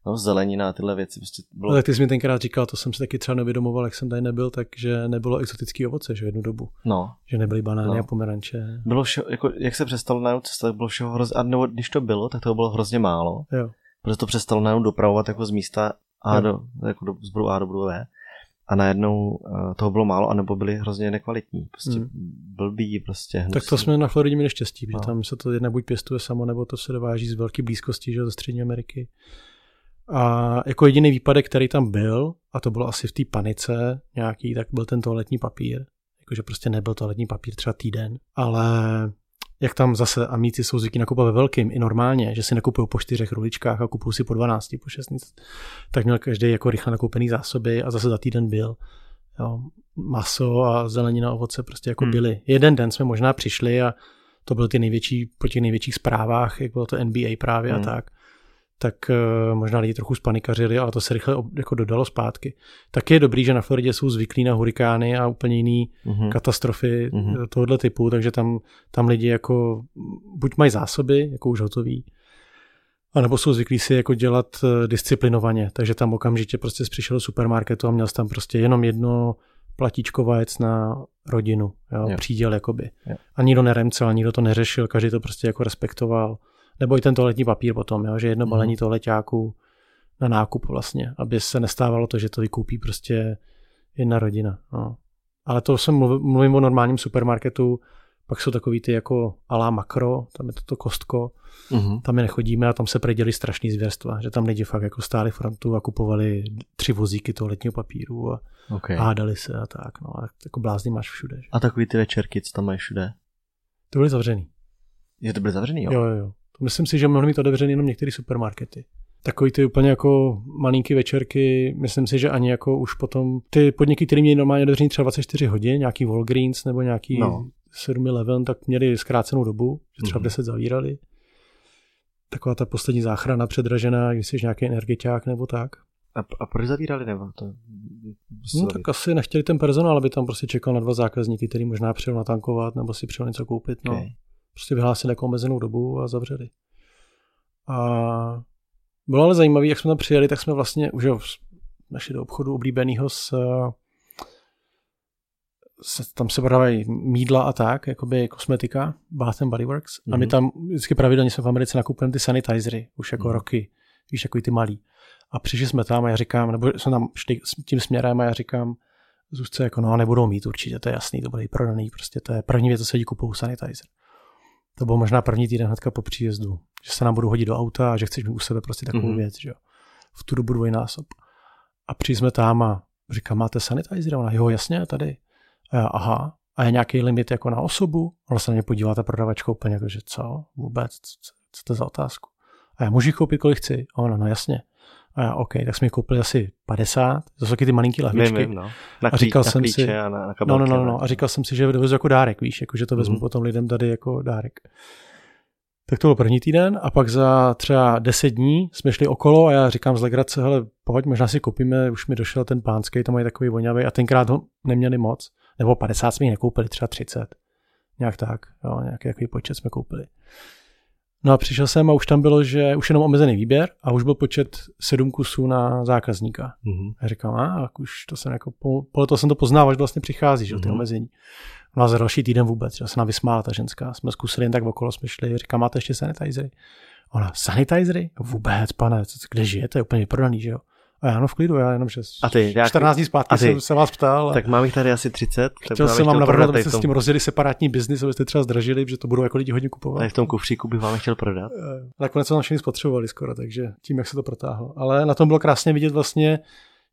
No, zelenina a tyhle věci prostě bylo. Tak ty jsi mi tenkrát říkal, to jsem si taky třeba neuvědomoval, jak jsem tady nebyl, takže nebylo exotický ovoce, že jednu dobu. No. Že nebyly banány no. a pomeranče. Bylo vše, jako, jak se přestalo najednou cestovat, bylo všeho hrozně, a nebo když to bylo, tak toho bylo hrozně málo. Jo. Protože to přestalo najednou dopravovat jako z místa A do, jako do, z bodu A do bodu B. A najednou toho bylo málo, anebo byly hrozně nekvalitní. Prostě mm. blbý, prostě hnusný. Tak to jsme na Floridě měli štěstí, no. že tam se to jedna buď pěstuje samo, nebo to se dováží z velké blízkosti, že, ze Střední Ameriky. A jako jediný výpadek, který tam byl, a to bylo asi v té panice nějaký, tak byl ten toaletní papír. Jakože prostě nebyl toaletní papír třeba týden. Ale jak tam zase amíci jsou zvyklí nakupovat ve velkým i normálně, že si nakupují po čtyřech ruličkách a kupují si po dvanácti, po šestnácti, tak měl každý jako rychle nakoupený zásoby a zase za týden byl. Jo, maso a zelenina, ovoce prostě jako hmm. byly. Jeden den jsme možná přišli a to byl ty největší, po těch největších zprávách, jak bylo to N B A právě hmm. a tak. tak uh, možná lidi trochu spanikařili, ale to se rychle ob, jako dodalo zpátky. Tak je dobrý, že na Floridě jsou zvyklí na hurikány a úplně jiné mm-hmm. katastrofy mm-hmm. tohoto typu, takže tam, tam lidi jako buď mají zásoby, jako už hotový, anebo jsou zvyklí si jako dělat disciplinovaně, takže tam okamžitě prostě přišel do supermarketu a měl jsi tam prostě jenom jedno platíčko vajec na rodinu, jo, jo. příděl jakoby. Jo. A nikdo neremcel, nikdo to neřešil, každý to prostě jako respektoval. Nebo i ten toaletní papír potom, jo? Že jedno balení toaleťáků na nákup vlastně, aby se nestávalo to, že to vykoupí prostě jedna rodina. No. Ale to jsem mluv, mluvím o normálním supermarketu, pak jsou takový ty jako alá makro, tam je toto Kostko, mm-hmm. tam je nechodíme a tam se preděli strašný zvěrstva, že tam lidi fakt jako stáli frontu a kupovali tři vozíky toaletního papíru a okay. hádali se a tak. No. A jako blázny máš všude. Že? A takový ty večerky, co tam mají všude? To byly zavřený. Je to byly zavřený, jo? Jo, jo, jo. Myslím si, že mohly mít otevřený jenom některé supermarkety. Takový ty úplně jako malinký večerky, myslím si, že ani jako už potom ty podniky, které měly normálně otevřený třeba dvacet čtyři hodin, nějaký Walgreens nebo nějaký no. sedm eleven, tak měli zkrácenou dobu, že třeba mm-hmm. deset zavírali. Taková ta poslední záchrana předražená, když jsi nějaký energetiák nebo tak. A, a proč zavírali nebo to? No, tak asi nechtěli ten personál, aby tam prostě čekal na dva zákazníky, který možná přijel natankovat nebo si přijel něco koupit. No. Okay. Prostě vyhlásili jako omezenou dobu a zavřeli. A bylo ale zajímavé, jak jsme tam přijeli, tak jsme vlastně už našli do obchodu oblíbenýho s, s tam se prodávají mídla a tak, jakoby kosmetika, Bath and Body Works. Mm-hmm. A my tam vždycky pravidelně jsme v Americe nakupujeme ty sanitizery, už jako mm-hmm. roky, víš, takový ty malý. A přišli jsme tam a já říkám, nebo jsme tam šli tím směrem a já říkám, Zuzce, jako no nebudou mít určitě, to je jasný, to bude i prodaný, prostě to je první věc, co se lidi kupují sanitizer. To byl možná první týden hnedka po příjezdu, že se nám budou hodit do auta a že chceš mít u sebe prostě takovou mm-hmm. věc, že jo. V tu dobu dvojnásob. A přišli jsme tam a říkám, máte sanitizer? Ona, jo, jasně, tady. A já, aha. A je nějaký limit jako na osobu? Ona se na mě podívá, ta prodavačka úplně jako, že co? Vůbec? Co, co, co to za otázku? A já, můžu ji koupit, kolik chci? A ona, no jasně. A já, OK, tak jsme ji koupili asi padesát, to jsou taky ty malinký lahvičky. Vím, vím, no. Na klíč, a na klíče si, a na, na kabelky. No, no, no, a říkal jsem si, že dovezu jako dárek, víš, jako, že to vezmu mm-hmm. potom lidem tady jako dárek. Tak to byl první týden a pak za třeba deset dní jsme šli okolo a já říkám z legrace, hele, pojď, možná si koupíme, už mi došel ten pánský, tam mají takový voňavý a tenkrát ho neměli moc, nebo padesát jsme jich nekoupili, třeba třicet, nějak tak, jo, nějaký takový počet jsme koupili. No a přišel jsem a už tam bylo, že už jenom omezený výběr a už byl počet sedm kusů na zákazníka. Mm-hmm. A říkám, a už to jsem jako, podle toho jsem to poznával, že vlastně přichází, že mm-hmm. ty omezení. No a za další týden vůbec, že se nám vysmála ta ženská. Jsme zkusili jen tak okolo, jsme šli, říkám, máte ještě sanitizery? Ona, sanitizery? Vůbec, pane, kde žijete? Úplně prodaný, že jo? A já no v klidu, já jenom že a ty, čtrnáct dní zpátky jsem se vás ptal. Tak mám jich tady asi třicet. Chtěl jsem vám navrhnout, abyste s tím rozjeli separátní biznis, abyste třeba zdražili, že to budou jako lidi hodně kupovat. A v tom kufříku bych vám chtěl prodat. Nakonec jsme všichni spotřebovali skoro, takže tím, jak se to protáhlo. Ale na tom bylo krásně vidět vlastně,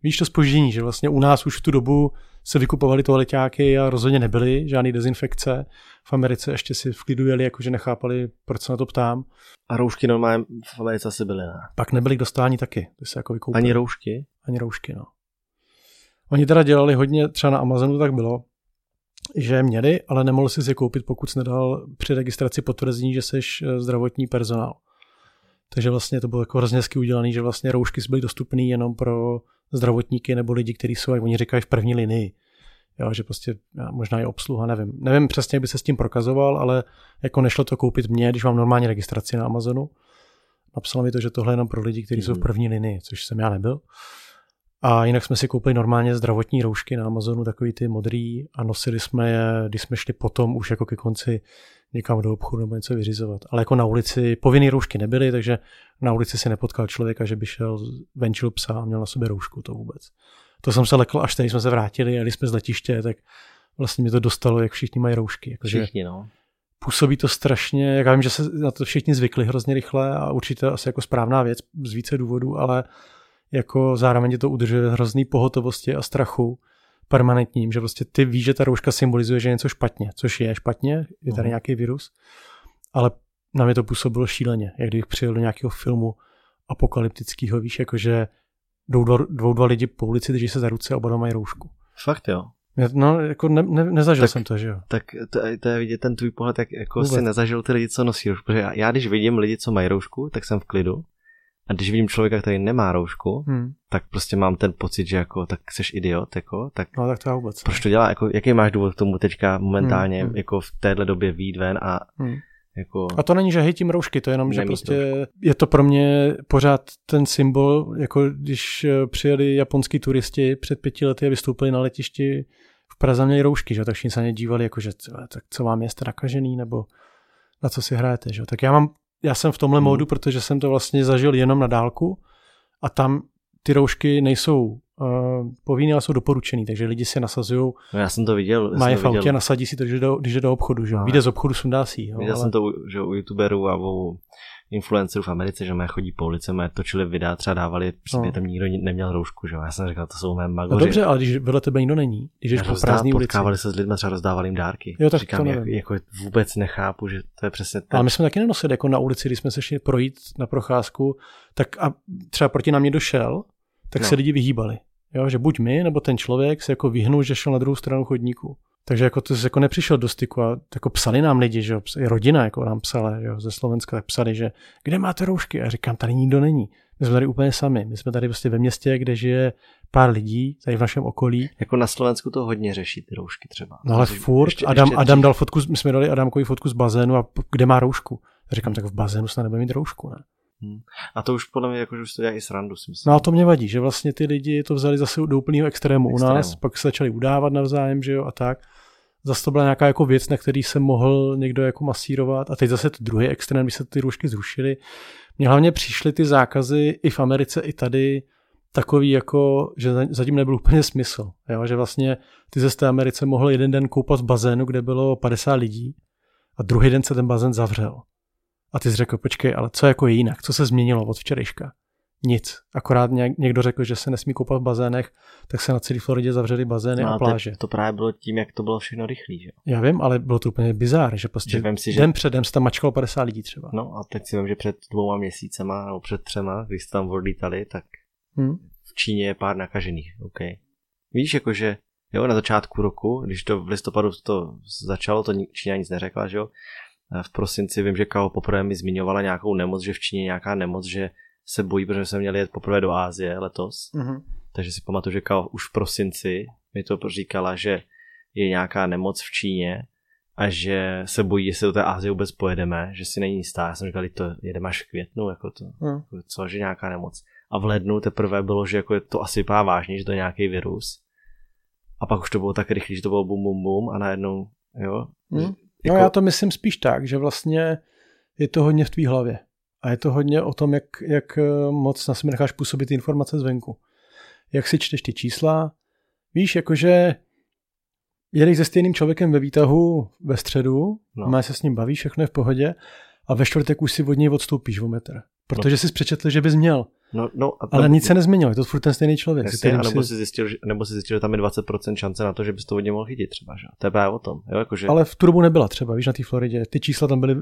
víš, to zpoždění, že vlastně u nás už v tu dobu se vykupovali toaleťáky a rozhodně nebyly žádný dezinfekce. V Americe ještě si v klidu jeli, jakože nechápali, proč se na to ptám. A roušky normálně v Americe asi byly, ne? Pak nebyly k dostání taky. Ty se jako vykoupili. Ani roušky? Ani roušky, no. Oni teda dělali hodně, třeba na Amazonu tak bylo, že měli, ale nemohl si je koupit, pokud jsi nedal při registraci potvrzení, že jsi zdravotní personál. Takže vlastně to bylo jako hrozně hezky udělané, že vlastně roušky byly dostupné jenom pro zdravotníky nebo lidi, kteří jsou, jak oni říkají, v první linii. Jo, že prostě možná je obsluha, nevím. Nevím přesně, jak by se s tím prokazoval, ale jako nešlo to koupit mně, když mám normální registraci na Amazonu. Napsalo mi to, že tohle je jenom pro lidi, kteří mm. jsou v první linii, což jsem já nebyl. A jinak jsme si koupili normálně zdravotní roušky na Amazonu, takový ty modrý, a nosili jsme je, když jsme šli potom už jako ke konci někam do obchodu nebo něco vyřizovat. Ale jako na ulici povinné roušky nebyly, takže na ulici si nepotkal člověka, že by šel, venčil psa a měl na sobě roušku, to vůbec. To jsem se lekl, až tady jsme se vrátili a když jsme z letiště, tak vlastně mi to dostalo, jak všichni mají roušky. Jako všichni, no. Působí to strašně, jak já vím, že se na to všichni zvykli hrozně rychle a určitě asi jako správná věc z více důvodů, ale jako zároveň to udržuje hrozný pohotovosti a strachu permanentním, že prostě ty víš, že ta rouška symbolizuje, že je něco špatně, což je špatně, je tady nějaký virus, ale na mě to působilo šíleně, jak kdybych přijel do nějakého filmu apokalyptického, víš, jakože jdou dva, dvou dva lidi po ulici, drží se za ruce a oba mají roušku. Fakt jo? No, jako ne, ne, nezažil tak, jsem to, že jo. Tak to, to je vidět ten tvůj pohled, jak jako si nezažil ty lidi, co nosí roušku, protože já, já když vidím lidi, co mají roušku, tak jsem v klidu. A když vidím člověka, který nemá roušku, hmm. tak prostě mám ten pocit, že jako tak seš idiot, jako tak. No tak to vůbec. Proč to dělá, jako jaký máš důvod k tomu teďka momentálně hmm. jako v téhle době vyjít ven a hmm. jako a to není, že hejtím roušky, to je jenom že prostě roušku. Je to pro mě pořád ten symbol, jako když přijeli japonský turisti před pěti lety a vystoupili na letišti v Praze, měli roušky, že tak všichni se na ně dívali, jako že tak co vám je, jste nakažený nebo na co si hrajete, že tak já mám Já jsem v tomhle hmm. módu, protože jsem to vlastně zažil jenom na dálku a tam ty roušky nejsou uh, povinné, ale jsou doporučené, takže lidi si nasazují. No já jsem to viděl. Mají v autě, nasadí si to, když jde do, když jde do obchodu. Že? Vyjde z obchodu, sundá si. Viděl ale jsem to u, že u youtuberů a u influencerů v Americe, že mě chodí po ulici, mě točili videa, třeba dávali, protože tam nikdo neměl roušku. Že? Já jsem říkal, to jsou mé magoři. No dobře, ale když vedle tebe nikdo není, když jdeš po prázdné ulici. Potkávali se s lidmi, třeba rozdávali jim dárky. Jo, tak říkám, to jak, jako vůbec nechápu, že to je přesně tak. Ale my jsme taky nenosili jako na ulici, když jsme se šli projít na procházku, tak a třeba proti nám někdo šel, tak no. se lidi vyhýbali. Jo, že buď my, nebo ten člověk se jako vyhnul, že šel na druhou stranu chodníku. Takže jako to jako nepřišel do styku a jako psali nám lidi, že jo, rodina jako nám psala, jo, ze Slovenska, tak psali, že kde máte roušky? A říkám, tady nikdo není. My jsme tady úplně sami. My jsme tady prostě ve městě, kde žije pár lidí, tady v našem okolí. Jako na Slovensku to hodně řeší ty roušky třeba. No ale to furt. Ještě, Adam, ještě Adam dal fotku, my jsme dali Adamkovi fotku z bazénu a kde má roušku? A říkám, tak v bazénu snad nebude mít roušku, ne? Hmm. A to už podle mě jako, že už to dělá i srandu, si myslím. No a to mě vadí, že vlastně ty lidi to vzali zase do úplného extrému, extrému u nás, pak se začali udávat navzájem, že jo, a tak. Zase to byla nějaká jako věc, na který se mohl někdo jako masírovat a teď zase to druhý extrém, když se ty roušky zrušily. Mně hlavně přišly ty zákazy i v Americe, i tady takový jako, že zatím nebyl úplně smysl, jo? Že vlastně ty ze té Americe mohl jeden den koupat v bazénu, kde bylo padesát lidí a druhý den se ten bazén zavřel. A ty jsi řekl, počkej, ale co jako je jinak? Co se změnilo od včerejška? Nic. Akorát někdo řekl, že se nesmí koupat v bazénech, tak se na celé Floridě zavřely bazény no, a pláže. To právě bylo tím, jak to bylo všechno rychlý, že? Já vím, ale bylo to úplně bizár, že prostě den že předem se tam mačkalo padesát lidí třeba. No a teď si vím, že před dvouma měsícema nebo před třema, když jste tam odlítali, tak hmm. v Číně je pár nakažených. Okay. Víš, jakože jo, na začátku roku, když to v listopadu to začalo, to Čína nic neřekla, že jo? V prosinci vím, že Kao poprvé mi zmiňovala nějakou nemoc, že v Číně nějaká nemoc, že se bojí, protože jsme měli jet poprvé do Ázie letos. Mm-hmm. Takže si pamatuju, že Kao už v prosinci mi to říkala, že je nějaká nemoc v Číně a že se bojí, jestli do té Asie vůbec pojedeme, že si není jistá. Já jsem říkal, to jedeme až v květnu, jako to, hmm. co, že nějaká nemoc. A v lednu teprve bylo, že jako je to asi pár vážně, že to je nějaký virus. A pak už to bylo tak rychle, že to bylo bum, bum, bum a najednou, jo. Hmm. Jako... No já to myslím spíš tak, že vlastně je to hodně v tvý hlavě. A je to hodně o tom, jak, jak moc na sebe necháš působit informace zvenku. Jak si čteš ty čísla. Víš, jakože jedeš se stejným člověkem ve výtahu ve středu, no. Máš se s ním baví, všechno je v pohodě a ve čtvrtek už si od něj odstoupíš o metr. Protože no. jsi přečetl, že bys měl. No, no, a ale nic se nezměnilo, je to furt ten stejný člověk. Jasně, a nebo si zjistil, že, nebo si zjistil, že tam je dvacet procent šance na to, že bys to od něj mohl chytit třeba. Že? To je právě o tom. Jo, jakože... Ale v tu dobu nebyla třeba, víš, na té Floridě. Ty čísla tam byly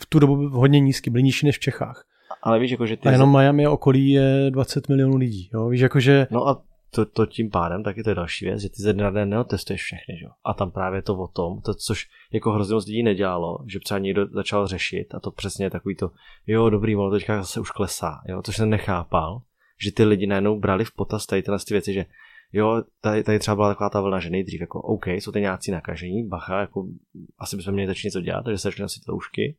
v tu dobu hodně nízké, byly nižší než v Čechách. Ale víš, jakože ty... A jenom Miami a okolí je dvacet milionů lidí. Jo? Víš, jakože... No a to, to tím pádem taky to je další věc, že ty ze dne na den neotestuješ všechny. Že? A tam právě to o tom, to, což jako hrozně moc lidí nedělalo, že třeba někdo začal řešit a to přesně takový to, jo dobrý, ono teďka zase už klesá, jo? Což jsem nechápal, že ty lidi najednou brali v potaz tady tyhle ty věci, že jo, tady, tady třeba byla taková ta vlna, že nejdřív jako OK, jsou tady nějací nakažení, bacha, jako asi bychom měli začít něco dělat, takže se začali nosit roušky.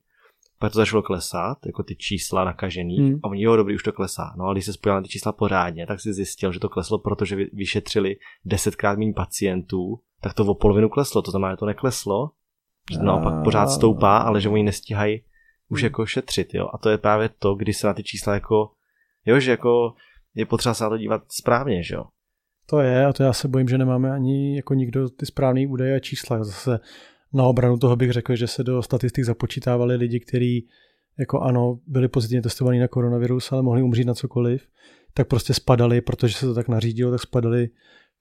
Pak to začalo klesat, jako ty čísla nakažených, hmm. a oni, jo, dobrý, už to klesá. No a když se spojil na ty čísla pořádně, tak si zjistil, že to kleslo, protože vyšetřili desetkrát méně pacientů, tak to o polovinu kleslo, to znamená, že to nekleslo, že to naopak pořád stoupá, ale že oni nestíhají už hmm. jako šetřit, jo. A to je právě to, když se na ty čísla jako, jo, že jako je potřeba se na to dívat správně, že jo. To je, a to já se bojím, že nemáme ani jako nikdo ty správný údaje a čísla, zase. Na obranu toho bych řekl, že se do statistik započítávali lidi, kteří jako ano, byli pozitivně testovaní na koronavirus, ale mohli umřít na cokoliv, tak prostě spadali, protože se to tak nařídilo, tak spadali,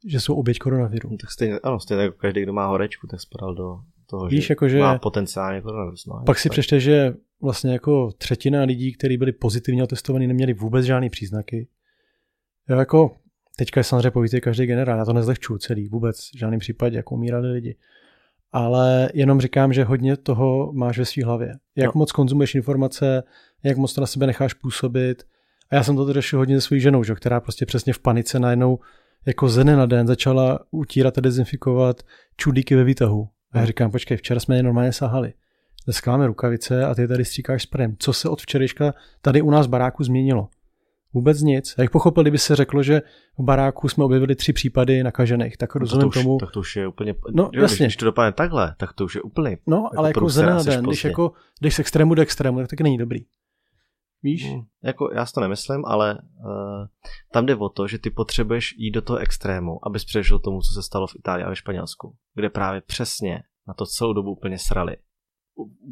že jsou oběť koronaviru. No, tak stejně, ano, stejně jako každý, kdo má horečku, tak spadal do toho, víš, že jako, že má potenciálně koronavirus. No, pak si přečte, že vlastně jako třetina lidí, kteří byli pozitivně testovaní, neměli vůbec žádný příznaky. Já jako teďka je samozřejmě povíte každý generál, já to nezlehčuju celý, vůbec v žádném případě, jako umírali lidi. Ale jenom říkám, že hodně toho máš ve svý hlavě. Jak no. moc konzumuješ informace, jak moc to na sebe necháš působit. A já jsem to řešil hodně se svojí ženou, že? Která prostě přesně v panice najednou jako ze dne na den začala utírat a dezinfikovat čudíky ve výtahu. A já říkám, počkej, včera jsme je normálně sahali. Dneska máme rukavice a ty tady stříkáš sprayem. Co se od včerejška tady u nás v baráku změnilo? Vůbec nic. Jak pochopil, kdyby se řeklo, že v baráku jsme objevili tři případy nakažených, tak rozumím no to to už, tomu. Tak to už je úplně, no, jo, jasně. Když to dopadne takhle, tak to už je úplně. No, jako ale jako ze dne na den, když jako jdeš z extrému do extrému, tak není dobrý. Víš? Hmm, jako já si to nemyslím, ale uh, tam jde o to, že ty potřebuješ jít do toho extrému, abys přežil tomu, co se stalo v Itálii a ve Španělsku, kde právě přesně na to celou dobu úplně srali.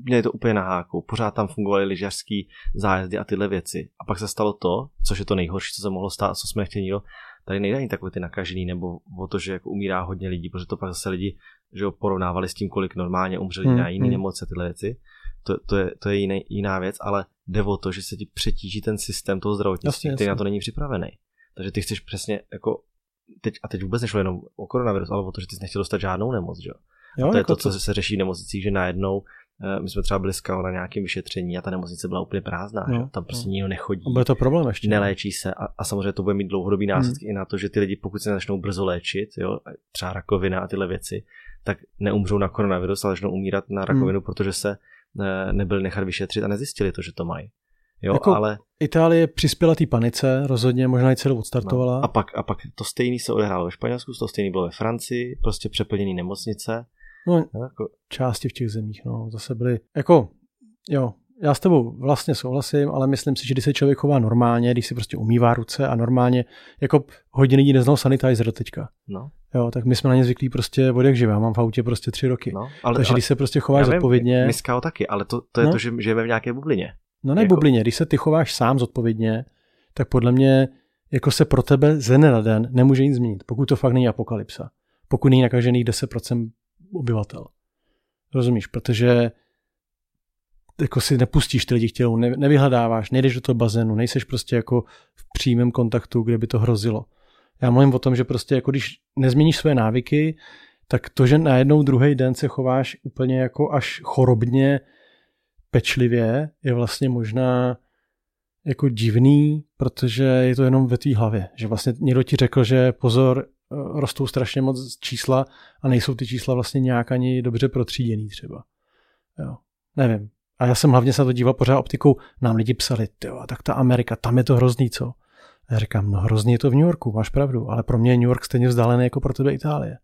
Měli to úplně na háku, pořád tam fungovaly lyžařský zájezdy a tyhle věci. A pak se stalo to, což je to nejhorší, co se mohlo stát, co jsme nechtěli, jo, tady nejde ani takové ty nakažený, nebo o to, že jako umírá hodně lidí, protože to pak zase lidi, že ho porovnávali s tím, kolik normálně umřeli hmm. na jiný nemoc a tyhle věci. To, to je, to je jiný, jiná věc, ale jde o to, že se ti přetíží ten systém toho zdravotnictví, který na to není připravený. Takže ty chceš přesně jako teď, a teď vůbec nešlo jenom o koronavirus, ale o to, že ty jsi nechtěl dostat žádnou nemoc, jo. Jo, a to jako je to, co to... se řeší v nemocnicích, že najednou my jsme třeba byli skoro na nějakém vyšetření a ta nemocnice byla úplně prázdná, no, že? Tam prostě no. nikdo nechodí. A bude to problém ještě. Neléčí se a, a samozřejmě to bude mít dlouhodobý následky hmm. i na to, že ty lidi, pokud se začnou brzo léčit, jo, třeba rakovina a tyhle věci, tak neumřou na koronavirus, ale začnou umírat na rakovinu, hmm. protože se ne, nebyli nechat vyšetřit a nezjistili to, že to mají. Jo, jako ale... Itálie přispěla té panice, rozhodně, možná i celou odstartovala. No. A pak, a pak to stejný se odehrálo ve Španělsku, to stejný bylo ve Francii, prostě přeplněný nemocnice. No, části v těch zemích, no, zase byly, jako, jo, já s tebou vlastně souhlasím, ale myslím si, že když se člověk chová normálně, když si prostě umývá ruce a normálně, jako hodně lidí neznal sanitizer do teďka, no. Jo, tak my jsme na ně zvyklí prostě od jak živá, já mám v autě prostě tři roky, no, ale, takže ale, když se prostě chováš zodpovědně. Miskao taky, ale to, to je no? to, že žijeme v nějaké bublině. No ne jako... bublině, když se ty chováš sám zodpovědně, tak podle mě, jako se pro tebe ze dne na den nemůže nic změnit, pokud to fakt není apokalypsa, pokud není nakažených deset procent obyvatel. Rozumíš? Protože jako si nepustíš ty lidi k tělu, ne, nevyhledáváš, nejdeš do toho bazénu, nejseš prostě jako v přímém kontaktu, kde by to hrozilo. Já mluvím o tom, že prostě jako když nezměníš své návyky, tak to, že najednou druhý den se chováš úplně jako až chorobně pečlivě, je vlastně možná jako divný, protože je to jenom ve tvý hlavě. Že vlastně někdo ti řekl, že pozor, rostou strašně moc čísla a nejsou ty čísla vlastně nějak ani dobře protříděný třeba. Jo, nevím. A já jsem hlavně se na to díval pořád optikou, nám lidi psali, jo, tak ta Amerika, tam je to hrozný, co? A já říkám, no hrozný je to v New Yorku, máš pravdu, ale pro mě je New York stejně vzdálený jako pro tebe Itálie.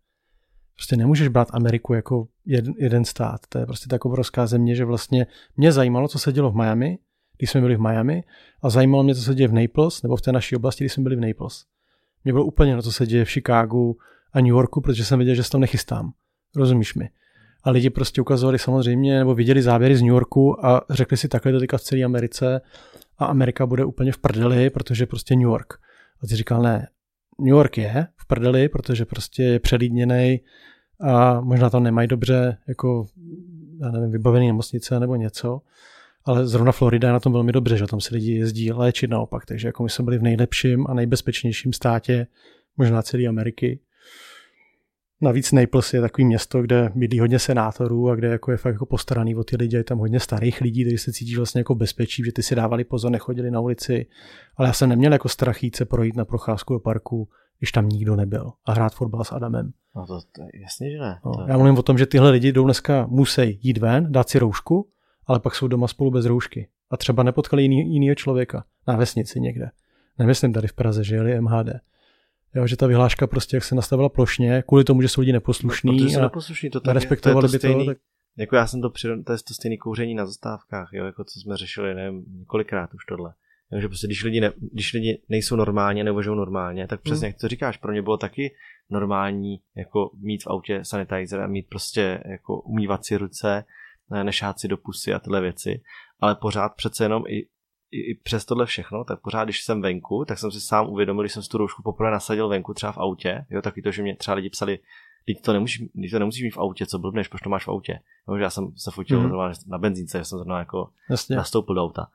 Prostě nemůžeš brát Ameriku jako jeden, jeden stát, to je prostě tak obrovská země, že vlastně mě zajímalo, co se dělo v Miami, když jsme byli v Miami, a zajímalo mě, co se děje v Naples, nebo v té naší oblasti, když jsme byli v Naples. Mě bylo úplně na to, co se děje v Chicagu a New Yorku, protože jsem věděl, že se tam nechystám. Rozumíš mi? A lidi prostě ukazovali samozřejmě, nebo viděli záběry z New Yorku a řekli si, takhle to teďka v celé Americe a Amerika bude úplně v prdeli, protože prostě New York. A ty říkal, ne, New York je v prdeli, protože prostě je přelidněnej a možná tam nemají dobře jako, já nevím, vybavený nemocnice nebo něco, ale zrovna Florida je na tom velmi dobře, že tam se lidi jezdí léčit naopak, takže jako my jsme byli v nejlepším a nejbezpečnějším státě možná celé Ameriky. Navíc Naples je takový město, kde bydlí hodně senátorů a kde jako je fakt jako postaraný o ty lidi, je tam hodně starých lidí, kteří se cítí vlastně jako bezpečí, že ty si dávali pozor, nechodili na ulici, ale já jsem neměl jako strach jít se projít na procházku do parku, když tam nikdo nebyl a hrát fotbal s Adamem. No to, to jasně, že ne. No, já mluvím o tom, že tyhle lidi jdou dneska, musí jít ven, dát si roušku, ale pak jsou doma spolu bez roušky a třeba nepotkali jiný, jinýho člověka na vesnici někde. Nemyslím tady v Praze, že jeli M H D. Jo, že ta vyhláška prostě, jak se nastavila plošně, kvůli tomu, že jsou lidi neposlušní no, a to tak, respektovali to, to by to. Tak... Jako já jsem to přidal, to je to stejné kouření na zastávkách, jo, jako co jsme řešili, nevím, několikrát už tohle. Jo, že prostě, když lidi, ne, když lidi nejsou normálně, neuvažují normálně, tak přesně, mm. jak to říkáš, pro mě bylo taky normální jako mít v autě sanitizer a mít prostě jako umývat si ruce, nešát si do pusy a tyhle věci, ale pořád přece jenom i i přes tohle všechno, tak pořád, když jsem venku, tak jsem si sám uvědomil, když jsem si tu roušku poprvé nasadil venku třeba v autě, jo, taky to, že mě třeba lidi psali, teď to nemusíš, teď to nemusíš mít v autě, co blbneš, proč to máš v autě. No, já jsem se fotil mm-hmm. na benzínce, že jsem zrovna jako Jasně. nastoupil do auta.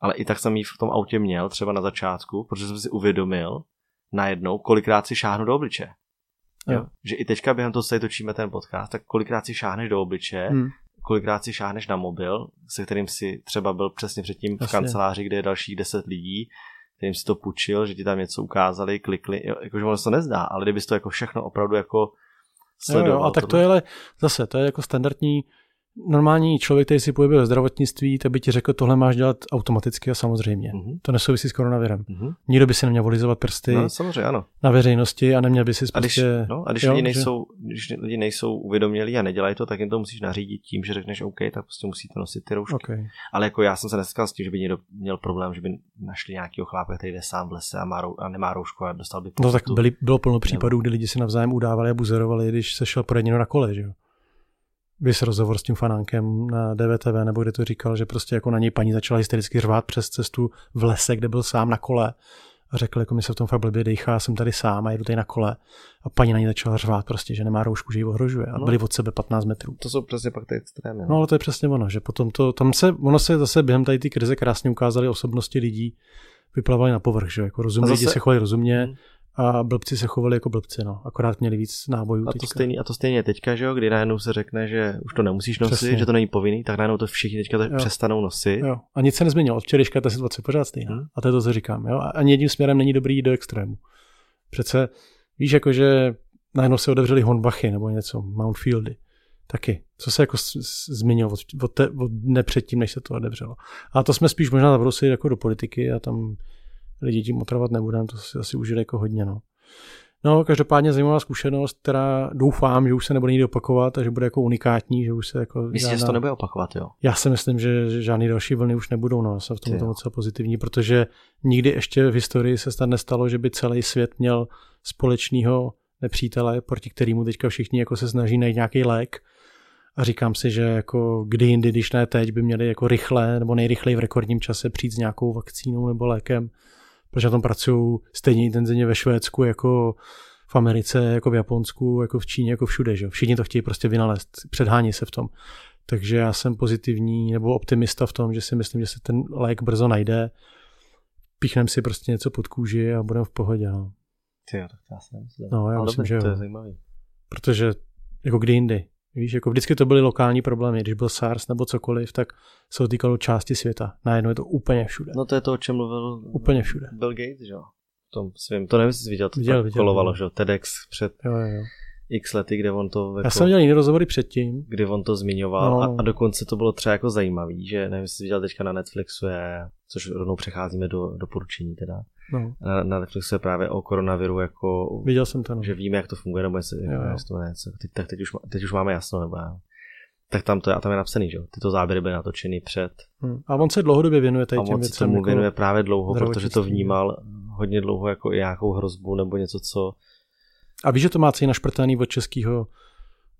Ale i tak jsem ji v tom autě měl třeba na začátku, protože jsem si uvědomil najednou, kolikrát si šáhnu do obliče. Jo. Že i teďka během toho, co tady točíme ten podcast, tak kolikrát si šáhneš do obliče, mm. kolikrát si šáhneš na mobil, se kterým si třeba byl přesně předtím v Jasně. kanceláři, kde je dalších deset lidí, kterým si to půjčil, že ti tam něco ukázali, klikli, jakože ono se to nezdá, ale kdyby to jako všechno opravdu jako sledoval. Jo, jo, a tak to je ale zase, to je jako standardní, normální člověk, který si pohybuje ve zdravotnictví, tak by ti řekl, tohle máš dělat automaticky a samozřejmě. Mm-hmm. To nesouvisí s koronavirem. Mm-hmm. Nikdo by si neměl volizovat prsty no, samozřejmě, ano. na veřejnosti a neměl by si prostě... No, a když, jo, lidi nejsou, že... když lidi nejsou uvědomělí a nedělají to, tak jim to musíš nařídit tím, že řekneš OK, tak prostě musíte nosit ty roušky. Okay. Ale jako já jsem se nesetkal s tím, že by někdo měl problém, že by našli nějakýho chlápa, který jde sám v lese a, má rou, a nemá roušku a dostal by... No tak byli, bylo plno případů, kdy lidi si navzájem udávali a buzerovali, když se šel pro jedno na kole, že jo. Vys rozhovor s tím fanánkem na D V T V, nebo kde to říkal, že prostě jako na něj paní začala hystericky řvát přes cestu v lese, kde byl sám na kole. A řekl, jako mi se v tom fakt blbě dejchá, jsem tady sám a jedu tady na kole. A paní na něj začala řvát prostě, že nemá roušku, že ji ohrožuje. A byli od sebe patnáct metrů. To jsou přesně pak ty extrémy. No ale to je přesně ono, že potom to, tam se, ono se zase během tady ty krize krásně ukázaly osobnosti lidí, vyplavali na povrch, že jako rozumí, lidi se chovali rozumně. Hmm. A blbci se chovali jako blbci, no. Akorát měli víc nábojů. A to, stejný, a to stejně teďka, že jo, kdy najednou se řekne, že už to nemusíš nosit, Přesně. že to není povinný, tak najednou to všichni teďka jo. přestanou nosit. Jo. A nic se nezměnilo. Od včerejška ta situace pořád stejná. Hmm. A to je to, co říkám. Jo? A ani jedním směrem není dobrý jít do extrému. Přece víš, jako, že najednou se otevřely Honbachy nebo něco, Mountfieldy. Taky. Co se jako změnilo od, od, te, od dne předtím, než se to otevřelo. A to jsme spíš možná zavrosili jako do politiky a tam lidi tím otravovat nebudem, to si asi užili jako hodně. No. no, každopádně zajímavá zkušenost, která doufám, že už se nebude nikdy opakovat a že bude jako unikátní, že už se jako... Myslím, žádná... že to nebude opakovat, jo? Já si myslím, že, že žádný další vlny už nebudou, no, jsem v tom docela pozitivní, protože nikdy ještě v historii se snad nestalo, že by celý svět měl společného nepřítele, proti kterému teďka všichni jako se snaží najít nějaký lék. A říkám si, že jako kdy jindy, když ne teď, by měli jako rychle nebo nejrychleji v rekordním čase přijít s nějakou vakcínou nebo lékem. Protože na tom pracují stejně intenzivně ve Švédsku, jako v Americe, jako v Japonsku, jako v Číně, jako všude. Že? Všichni to chtějí prostě vynalézt, předhání se v tom. Takže já jsem pozitivní nebo optimista v tom, že si myslím, že se ten lék brzo najde, píchneme si prostě něco pod kůži a budeme v pohodě. No. Ty jo, tak to já si nemyslím. No, já myslím, že to je zajímavý. Protože jako kdy jindy. Víš, jako vždycky to byly lokální problémy, když byl SARS nebo cokoliv, tak se dotýkalo části světa. Najednou je to úplně všude. No to je to, o čem mluvil úplně všude. Bill Gates, že jo? tom svým, to nevím, jsi viděl, to viděl, tak viděl, kolovalo, že TEDx před jo, jo. x lety, kde on to... Jako, já jsem dělal jiné rozhovory předtím. Kde on to zmiňoval no. a, a dokonce to bylo třeba jako zajímavý, že nevím, jsi viděl, teďka na Netflixu je, což rovnou přecházíme do doporučení teda, no. na, na Netflixu je právě o koronaviru, jako... Viděl jsem to, no. Že víme, jak to funguje, nebo jestli to něco. Teď, tak teď už, teď už máme jasno, nebo já... Tak tam to je, a tam je napsaný, že tyto záběry byly natočeny před. Hmm. A on se dlouhodobě věnuje tady těm věcem. A on se tomu věnuje právě dlouho, protože to vnímal hodně dlouho jako nějakou hrozbu nebo něco, co... A víš, že to má celý našprtaný od českého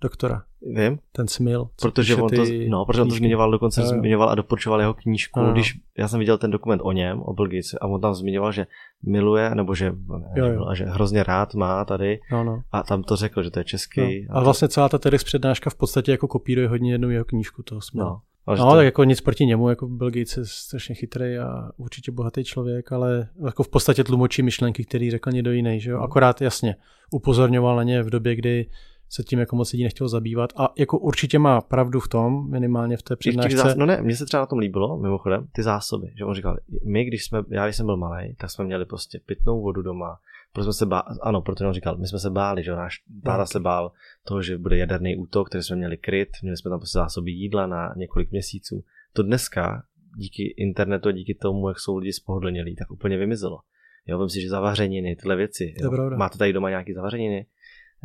doktora? Vím. Ten Smil. Protože on to, no, protože on to zmiňoval, dokonce no, zmiňoval a doporučoval jeho knížku, no. Když já jsem viděl ten dokument o něm, o Bill Gates, a on tam zmiňoval, že miluje, nebo že, jo, jo. že hrozně rád má tady no, no. a tam to řekl, že to je český. No. A vlastně celá ta TEDx přednáška v podstatě jako kopíruje hodně jednu jeho knížku toho Smila. No. No, to... tak jako nic proti němu, jako Bill Gates je strašně chytrý a určitě bohatý člověk, ale jako v podstatě tlumočí myšlenky, který řekl někdo jiný, že jo? Akorát jasně upozorňoval na ně v době, kdy se tím jako moc lidí nechtělo zabývat a jako určitě má pravdu v tom, minimálně v té přednášce. Zás... No ne, mně se třeba na tom líbilo, mimochodem, ty zásoby, že on říkal, my, když jsme, já když jsem byl malej, tak jsme měli prostě pitnou vodu doma, protože jsme se bá... ano, protože on říkal, my jsme se báli, že náš táta se bál toho, že bude jaderný útok, který jsme měli kryt, měli jsme tam prostě zásoby jídla na několik měsíců. To dneska díky internetu, díky tomu, jak jsou lidi spohodlnělí, tak úplně vymizelo. Jo, vím si, že zavařeniny, tyhle věci, máte tady doma nějaký zavařeniny?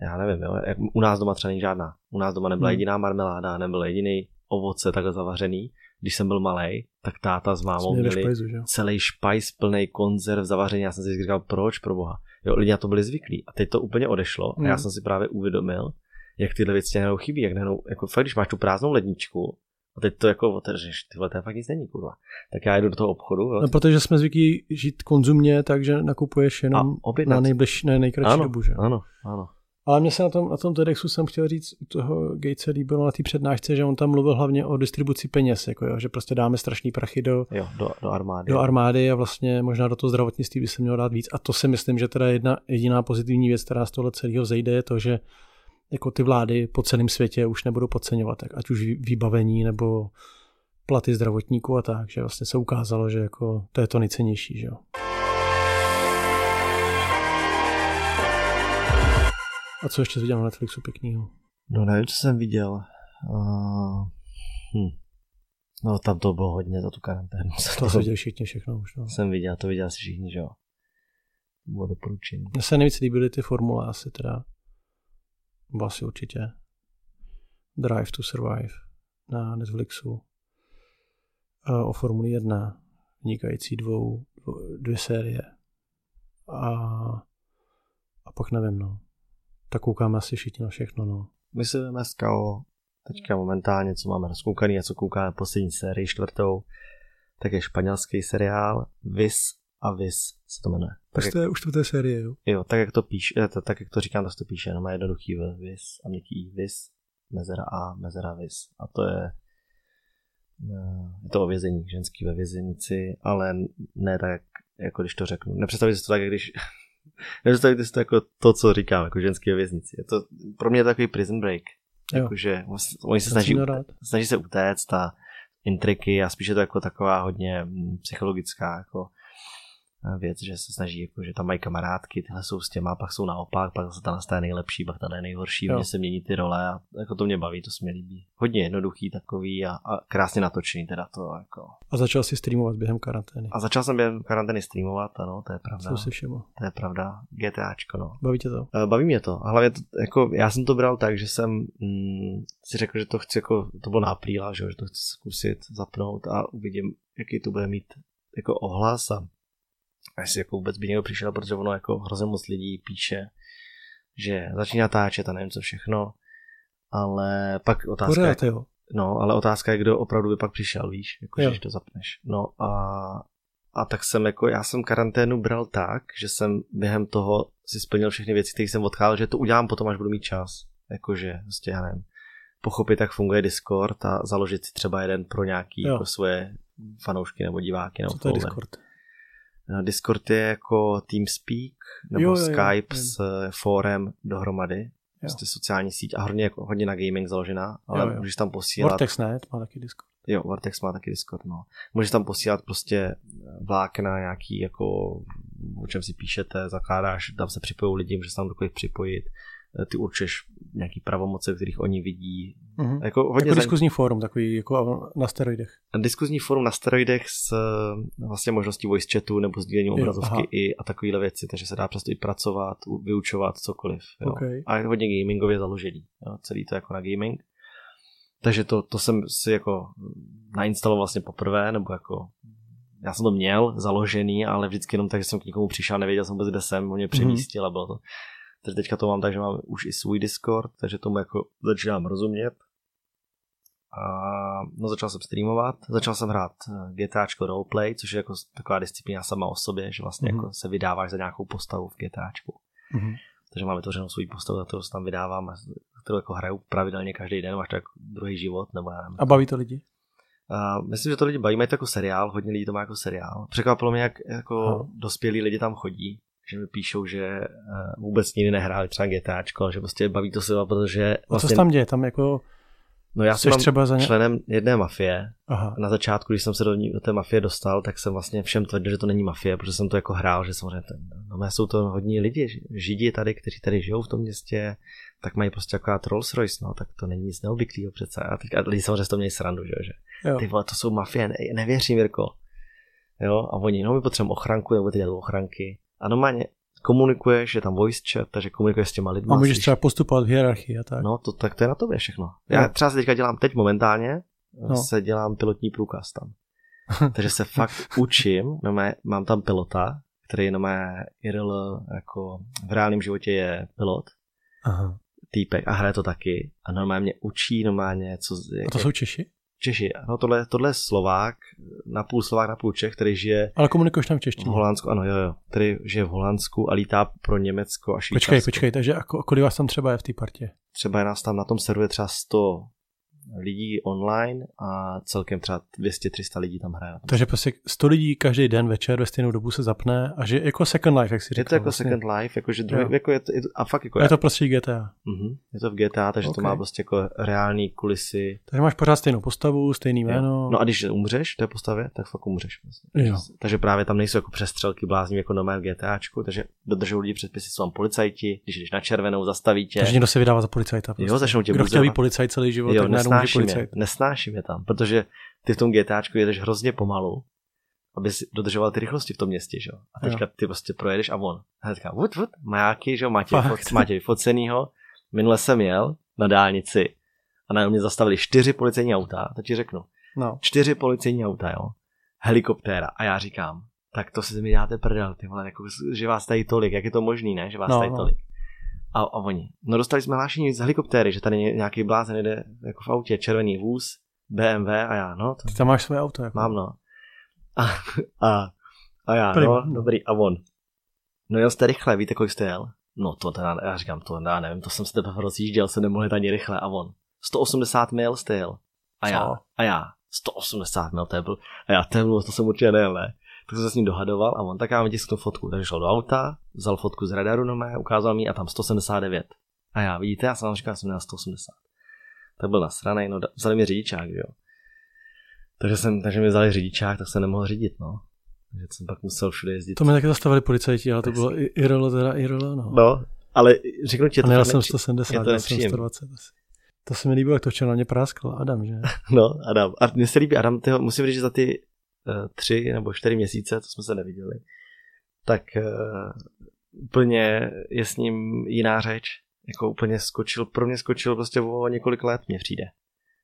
Já nevím, jo, jak u nás doma třeba není žádná. U nás doma nebyla jediná marmeláda, nebyl jediný ovoce takhle zavařený. Když jsem byl malej, tak táta s mámou měli špajzu, celý špajs plný konzerv zavařený. Já jsem si říkal, proč pro boha? Jo, lidi na to byli zvyklí. A teď to úplně odešlo. Mm. A já jsem si právě uvědomil, jak tyhle věci najednou chybí, jak najednou, jako fakt, když máš tu prázdnou ledničku, a teď to jako otevřeš, tyhle to fakt nic není, kurva. Tak já jdu do toho obchodu. Jo. No, protože jsme zvyklí žít konzumně, takže nakupuješ jenom na nejbližší, na nejkratší dobu, že? Ano, ano. Ale mě se na tom, na tom TEDxu jsem chtěl říct, u toho Gatese líbilo na té přednášce, že on tam mluvil hlavně o distribuci peněz, jako jo, že prostě dáme strašný prachy do, jo, do, do, armády. do armády a vlastně možná do toho zdravotnictví by se mělo dát víc. A to si myslím, že teda jedna jediná pozitivní věc, která z tohle celého zejde, je to, že jako ty vlády po celém světě už nebudou podceňovat, tak ať už vybavení nebo platy zdravotníků a tak, že vlastně se ukázalo, že jako to je to nejcennější, že jo. A co ještě jsi viděl na Netflixu pěknýho? No nevím, co jsem viděl. Uh, hm. No tam to bylo hodně za tu karanténu. To jsem viděl všichni všechno už. No. Jsem viděl, to viděl asi všichni, že jo. Bylo doporučení. Mně se nejvíc líbily ty formule asi teda. Bylo asi určitě. Drive to Survive na Netflixu. Uh, o Formuli jedna. Vnikající dvou, dvou, dvě série. A, a pak nevím, no. Tak koukáme asi všichni na všechno, no. My se dneska o teďka momentálně, co máme rozkoukaný a co koukáme poslední sérii, čtvrtou, tak je španělský seriál Vis a Vis se to jmenuje. Tak to je už čtvrté série, jo? Jo, tak jak to píš, tak jak to říkám, tak to píše, no má jednoduchý Vis a měkký Vis, mezera A, mezera Vis. A to je, je to o vězení, ženský ve vězenici, ale ne tak, jako když to řeknu. Nepředstavíte si to tak, jak když... Nepředstavíte si to jako to, co říkám, jako ženský ve věznici. Je to, pro mě je to takový prison break. Jakože oni se snaží, snaží se utéct ta intriky a spíš je to jako taková hodně psychologická jako věc, že se snaží, jako, že tam mají kamarádky, tyhle jsou s těma, pak jsou naopak, pak se tam stane nejlepší, pak tady je nejhorší, mně se mění ty role a jako to mě baví, to se mě líbí. Hodně jednoduchý takový a, a krásně natočený teda to. Jako. A začal jsi streamovat během karantény. A začal jsem během karantény streamovat, ano, to je pravda. Co si všiml? To je pravda, GTAčko, no. Baví tě to? Baví mě to, hlavně to, jako, já jsem to bral tak, že jsem mm, si řekl, že to chci, jako, to bylo na apríla, že, že to chci zkusit zapnout a uvidím, jaký to bude mít jako ohlas a jestli jako vůbec by někdo přišel, protože ono jako hrozně moc lidí píše, že začíná táčet a nevím co všechno, ale pak otázka Pořád, je, jo. No, ale otázka je, kdo opravdu by pak přišel, víš, jakože když to zapneš. No a, a tak jsem jako, já jsem karanténu bral tak, že jsem během toho si splnil všechny věci, které jsem odcházal, že to udělám potom, až budu mít čas, jakože, prostě já nevím, pochopit, jak funguje Discord a založit si třeba jeden pro nějaký jako svoje fanoušky nebo diváky. Nebo co to je Discord? Discord je jako TeamSpeak nebo jo, Skype jo, jo. s fórem dohromady. Prostě sociální síť a hodně, jako, hodně na gaming založená, ale jo, jo. můžeš tam posílat... Vortex ne, má taky Discord. Jo, Vortex má taky Discord, no. Můžeš tam posílat prostě vlákna nějaký jako o čem si píšete, zakládáš, tam se připojují lidi, může se tam dokoliv připojit, ty určuješ nějaký pravomoce, kterých oni vidí. Mm-hmm. Jako, hodně jako diskuzní zaň... fórum, takový jako na steroidech. Diskuzní fórum na steroidech s vlastně možností voice chatu nebo sdílením obrazovky jo, i a takovýhle věci, takže se dá přesto i pracovat, vyučovat, cokoliv. Jo. Okay. A hodně gamingově založený, jo. Celý to jako na gaming. Takže to, to jsem si jako nainstaloval vlastně poprvé, nebo jako já jsem to měl založený, ale vždycky jenom tak, že jsem k někomu přišel, nevěděl jsem vůbec, kde jsem, on mě přemístil a bylo to. Takže teďka to mám tak, že mám už i svůj Discord, takže tomu jako začínám rozumět. A no začal jsem streamovat, začal jsem hrát GTAčko roleplay, což je jako taková disciplína sama o sobě, že vlastně mm-hmm. jako se vydáváš za nějakou postavu v GTAčku. Mm-hmm. Takže máme vytvořenou svůj postavu, za kterou se tam vydávám, kterou jako hraju pravidelně každý den, máš tak druhý život. Nebo nevím, a baví to lidi? Uh, myslím, že to lidi baví, mají to jako seriál, hodně lidí to má jako seriál. Překvapilo mě, jak jako no. dospělí lidi tam chodí, že mi píšou, že uh, vůbec nikdy nehráli třeba GTAčko, že prostě baví to se, protože... Vlastně... A co se tam děje? Tam jako... No já jsem třeba za ně... členem jedné mafie. Aha. Na začátku, když jsem se do, ní, do té mafie dostal, tak jsem vlastně všem tvrdil, že to není mafie, protože jsem to jako hrál, že samozřejmě to, no, jsou to hodní lidi, židi tady, kteří tady žijou v tom městě, tak mají prostě taková Rolls Royce, no, tak to není nic neobvyklého přece. A, teď, a lidi samozřejmě to měli srandu, že? Že ty vole, to jsou mafie, ne, nevěřím, Jirko. Jo, a oni, no my potřebujeme ochranku, nebo ty dělou ochranky. A normálně komunikuješ, je tam voice chat, takže komunikuješ s těma lidma. A můžeš třeba postupovat v hierarchii a tak. No, to, tak to je na tobě všechno. Já no. třeba se teďka dělám, teď momentálně, no. se dělám pilotní průkaz tam. Takže se fakt učím, no mé, mám tam pilota, který na mé I R L, jako v reálném životě je pilot, aha. týpek a hraje to taky. A normálně mě učí, normálně co... A to jak, jsou Češi? Češi, ano, tohle, tohle je Slovák, napůl Slovák, napůl Čech, který žije... Ale komunikuješ tam v češtině. V Holandsku, ano, jo, jo, který žije v Holandsku a lítá pro Německo a Švýcarsko. Počkej, počkej, takže kolik vás tam třeba je v té partě? Třeba je nás tam na tom serveru třeba sto lidí online a celkem třeba dvě stě tři sta lidí tam hraje. Takže prostě sto lidí každý den večer ve stejnou dobu se zapne a že jako Second Life, jak si říkal. Je to jako vlastně. Second Life, jakože druhý, jako je to, je to, a fakt jako je. Je to prostě G T A. Mhm, je to v G T A, takže okay. to má prostě jako reální kulisy. Takže máš pořád stejnou postavu, stejný jméno. No a když umřeš v té postavě, tak fakt umřeš. Vlastně. Jo. Takže právě tam nejsou jako přestřelky blázní jako normálně v GTAčku, takže dodržují lidi předpisy, jsou tam policajti, když jdeš na červenou, zastaví tě. Takže někdo se vydává za policajta. Prostě. Jo, začnou tě budovat. Kdo chtěl být policajt celý život, jo, nesnáším je, nesnáším je tam, protože ty v tom GTAčku jedeš hrozně pomalu, aby si dodržoval ty rychlosti v tom městě, že? A teďka ty prostě projedeš a on. A teďka vut, vut, majáky, že? Máte, máte vyfocenýho. Minule jsem jel na dálnici a na mě zastavili čtyři policejní auta, to ti řeknu. No. Čtyři policejní auta, jo? Helikoptéra. A já říkám, tak to si mi děláte prdel, ty vole, jako, že vás tady tolik, jak je to možný, ne? Že vás no, tady no. tolik. A, a oni. No dostali jsme hlášení z helikoptéry, že tady nějaký blázen jde jako v autě, červený vůz, B M W a já, no. To... Ty tam máš své auto, jako? Mám, no. A, a, a já, Prima. no, dobrý, a on. No jel jste rychle, víte, kolik jste jel? No to, teda, já říkám, to já nevím, to jsem se teprve rozjížděl, se nemohli ani rychle, a on. sto osmdesát mil jste jel. A já, Co? a já, sto osmdesát mil, to je byl, a já, to je byl, to jsem určitě nejel, ne. Tak jsem se s ním dohadoval a on tak já vytiskl tu fotku. Takže šel do auta, vzal fotku z radaru na mé, ukázal mi a tam sto sedmdesát devět. A já, vidíte, já jsem vám říkal, že jsem měl sto osmdesát. Tak byl nasranej, no vzali mi řidičák, jo. Takže, jsem, takže mi vzali řidičák, tak jsem nemohl řídit, no. Takže jsem pak musel všude jezdit. To mi taky zastavili policajti, ale to Pesný. bylo Irolo, teda Irolo, no. No, ale řeknu ti, to nejel jsem sto sedmdesát, já jsem sto dvacet asi. To se mi líbilo, jak to včera na mě práskl, Adam, že? No, Adam. A mně se líbí Adam, tyho, musím říct, že za ty tři nebo čtyři měsíce, co jsme se neviděli, tak uh, úplně je s ním jiná řeč, jako úplně skočil, pro mě skočil prostě o několik let, mně přijde.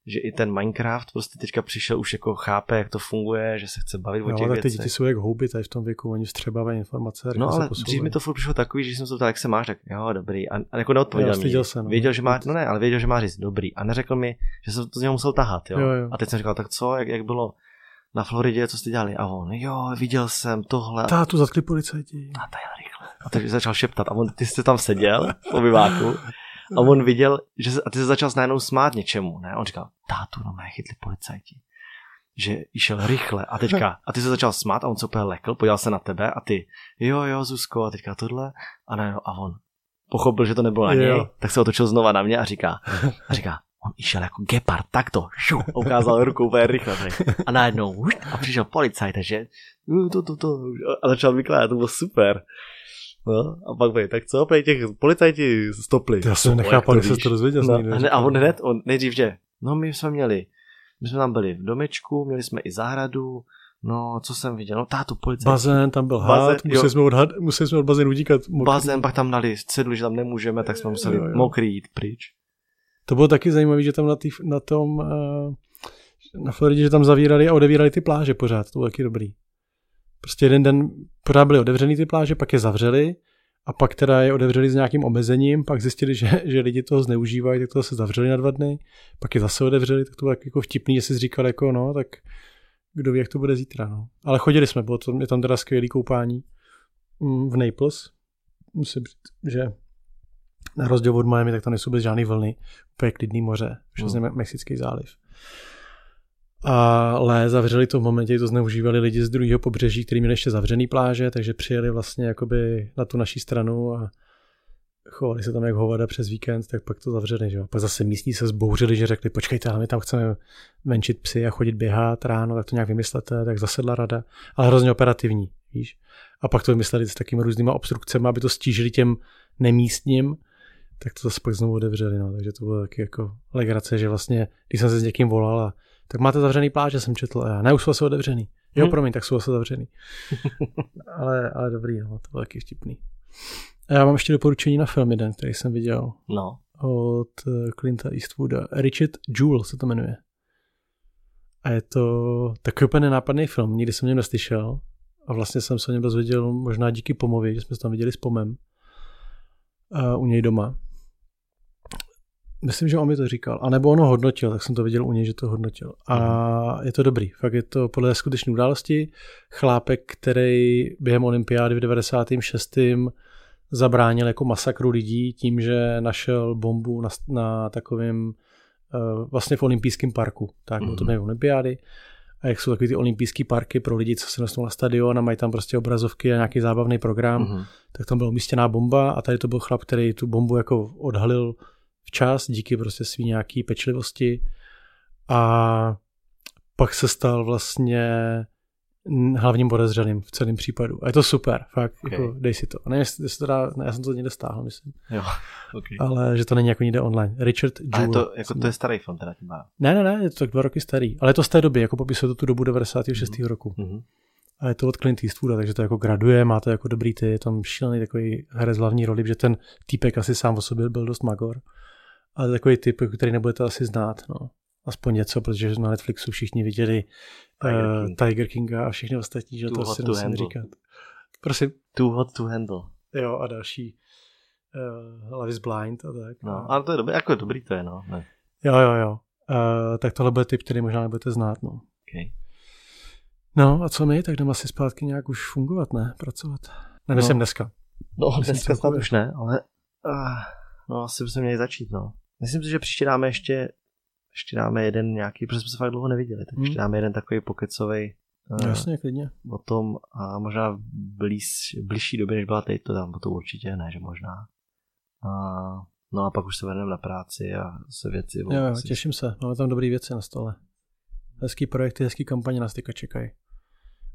Že i ten Minecraft prostě teďka přišel už jako chápe, jak to funguje, že se chce bavit no, o těch věcech. No, tak ty děti jsou jak houby tady v tom věku, oni vstřebávají informace. No, ale dřív mi to furt přišlo takový, že jsem se ptal, jak se máš, tak jo, dobrý. A, a jako neodpověděl mi. No. Věděl, že má, no ne, ale věděl, že má říct dobrý. A neřekl mi, že jsem to z něho musel tahat, jo. jo, jo. A teď jsem říkal, tak co, jak, jak bylo na Floridě, co jste dělali? A on, jo, viděl jsem tohle. Tátu zatkli policajti. A tady rychle. A takže začal šeptat. A on, ty jste tam seděl v obyváku. A on viděl, že se, a ty se začal najednou smát něčemu, ne? On říkal, tátu, no mě chytli policajti. Že šel rychle. A teďka, a ty se začal smát a on se úplně lekl, podíval se na tebe a ty, jo, jo, Zuzko, a teďka tohle. A najednou, a on pochopil, že to nebylo na něj, jo. Tak se otočil znova na mě a říká, a říká, On išel jako gepard, takto. A ukázal ruku úplně rychle. A najednou a přišel policajt, takže to, to, to. A začal vykládat, to bylo super. No, a pak vej, tak co, prej těch policajti stopli. Já jsem nechápal, když se to dozvěděl. No, a, a on hned, on nejdřív, že no my jsme měli, my jsme tam byli v domečku, měli jsme i zahradu, no co jsem viděl, no tátu policajti. Bazén, tam byl bazén, had, museli jsme, od had, museli jsme od bazénu utíkat. Bazén, pak tam dali cedlu, že tam nemůžeme, tak jsme museli jo, jo. mokrý jít pryč. To bylo taky zajímavé, že tam na, tý, na tom, na Floridě, že tam zavírali a odevírali ty pláže pořád, to bylo taky dobrý. Prostě jeden den pořád byly otevřený ty pláže, pak je zavřeli a pak teda je otevřeli s nějakým omezením, pak zjistili, že, že lidi toho zneužívají, tak to se zavřeli na dva dny, pak je zase otevřeli, tak to bylo tak jako vtipný, že jsi říkal jako no, tak kdo ví, jak to bude zítra, no. Ale chodili jsme, bylo to, je tam teda skvělý koupání v Naples, musím říct, že na rozdíl od Miami, tak tam nejsou bez žádný vlny, úplně klidný moře, všechno mm. Mexický záliv. Ale zavřeli to v momentě, kdy to zneužívali lidi z druhého pobřeží, který měli ještě zavřený pláže, takže přijeli vlastně jakoby na tu naší stranu a chovali se tam jak hovada přes víkend, tak pak to zavřeli. Že? Pak zase místní se zbouřili, že řekli, počkejte, ale my tam chceme venčit psy a chodit běhat ráno, tak to nějak vymyslete, tak zasedla rada, ale hrozně operativní, víš. A pak to vymysleli s takými různýma obstrukcemi, aby to stížili těm nemístním, tak to zase pak znovu odevřeli, no. Takže to bylo taky jako legrace, že vlastně, když jsem se s někým volal a tak máte zavřený pláže, jsem četl, a já, ne, už jsou asi otevřený. Jo, hmm. promiň, tak jsou asi zavřený. ale, ale dobrý, no, to bylo taky vtipný. A já mám ještě doporučení na film jeden, který jsem viděl. No. Od Clinta Eastwooda. Richard Jewell se to jmenuje. A je to takový úplně nenápadný film, nikdy jsem o něm neslyšel. A vlastně jsem se o něm dozvěděl možná díky Pomovi, že jsme se tam viděli s Pomem. Uh, u něj doma. Myslím, že on mi to říkal. A nebo ono hodnotil, tak jsem to viděl u něj, že to hodnotil. A je to dobrý. Fakt je to podle skutečné události. Chlápek, který během olympiády v devadesátém šestém zabránil jako masakru lidí tím, že našel bombu na, na takovém vlastně v olympijském parku. Tak, mm-hmm. to byly olympiády. A jak jsou takový ty olympijský parky pro lidi, co se dostanou na stadion a mají tam prostě obrazovky a nějaký zábavný program, mm-hmm. tak tam byla umístěná bomba a tady to byl chlap, který tu bombu jako odhalil včas díky prostě svý nějaký pečlivosti a pak se stal vlastně hlavním podezřeným v celém případu. A je to super, fakt, okay. jako, dej si to. Ne, jestli to dá, ne, já jsem to někde stáhl, myslím. Jo, okay. Ale že to není jako někde online. Richard Jewell. Ale je to, jako to je starý film teda tím má. Ne, ne, ne, je to tak dva roky starý. Ale je to z té doby, jako popisuje to tu dobu devadesátého šestého Mm-hmm. roku. Mm-hmm. A je to od Clint Eastwooda, takže to jako graduje, má to jako dobrý ty, je tam šílený takový herec hlavní roli, že ten týpek asi sám o sobě byl dost magor. Ale takový typ, který nebudete asi znát, no. Aspoň něco, protože na Netflixu všichni viděli Tiger, uh, King. Tiger Kinga a všechny ostatní, že too to asi musím říkat. Prosím. Too Hot to Handle. Jo, a další uh, Love is Blind a tak. No, ale to je dobrý, jako je dobrý to je, no. Ne. Jo, jo, jo. Uh, tak tohle bude typ, který možná nebudete znát, no. Okay. No a co my, tak jdeme asi zpátky nějak už fungovat, ne? Pracovat. Nemyslím no. dneska. No, myslím dneska snad už ne, ale uh, no, asi bychom měli začít, no. Myslím si, že příště dáme ještě Ještě dáme jeden nějaký, protože jsme se fakt dlouho neviděli, tak ještě dáme jeden takový pokecovej uh, Jasně, klidně. O tom a možná v blíž, blížší době, než byla teď to tam, to určitě ne, že možná. Uh, no a pak už se vrhneme na práci a se věci. Jo, jo, těším se, máme tam dobrý věci na stole. Hezký projekty, hezký kampaně nás teďka čekají.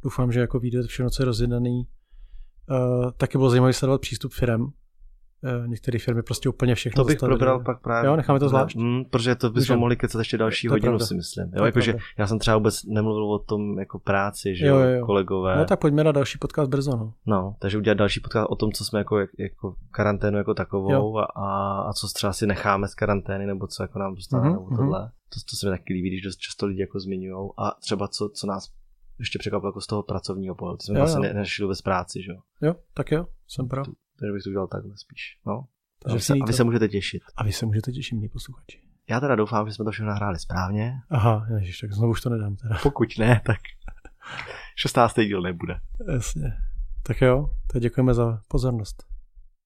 Doufám, že jako vyjde všechno, co je rozjednaný. Uh, taky bylo zajímavý sledovat přístup firem. Některé firmy prostě úplně všechno to bych zastavili. Probral pak právě. Jo, necháme to zvlášť. Mm, protože to bychom mohli kecat ještě další hodinu, pravda. Si myslím. Jo, jako, že já jsem třeba vůbec nemluvil o tom jako práci, že jo, jo, jo. kolegové. No tak pojďme na další podcast brzo. No, no takže udělat další podcast o tom, co jsme jako, jako karanténu jako takovou a, a co třeba si necháme z karantény nebo co jako nám dostane mm-hmm, nebo tohle. Mm-hmm. To, to se mi taky líbí, když dost často lidi jako zmiňujou a třeba co, co nás ještě překvapilo jako z toho pracovního pohledu. Ty jsme jo, vlastně jo. neřešili bez práci, že jo. Jo, tak jo, jsem pro. Takže bych to udělal takhle spíš. No. Takže se, a vy to... se můžete těšit. A vy se můžete těšit, mě posluchači. Já teda doufám, že jsme to všechno nahráli správně. Aha, ježiš, tak znovu už to nedám teda. Pokud ne, tak šestnáctý díl nebude. Jasně. Tak jo, tak děkujeme za pozornost.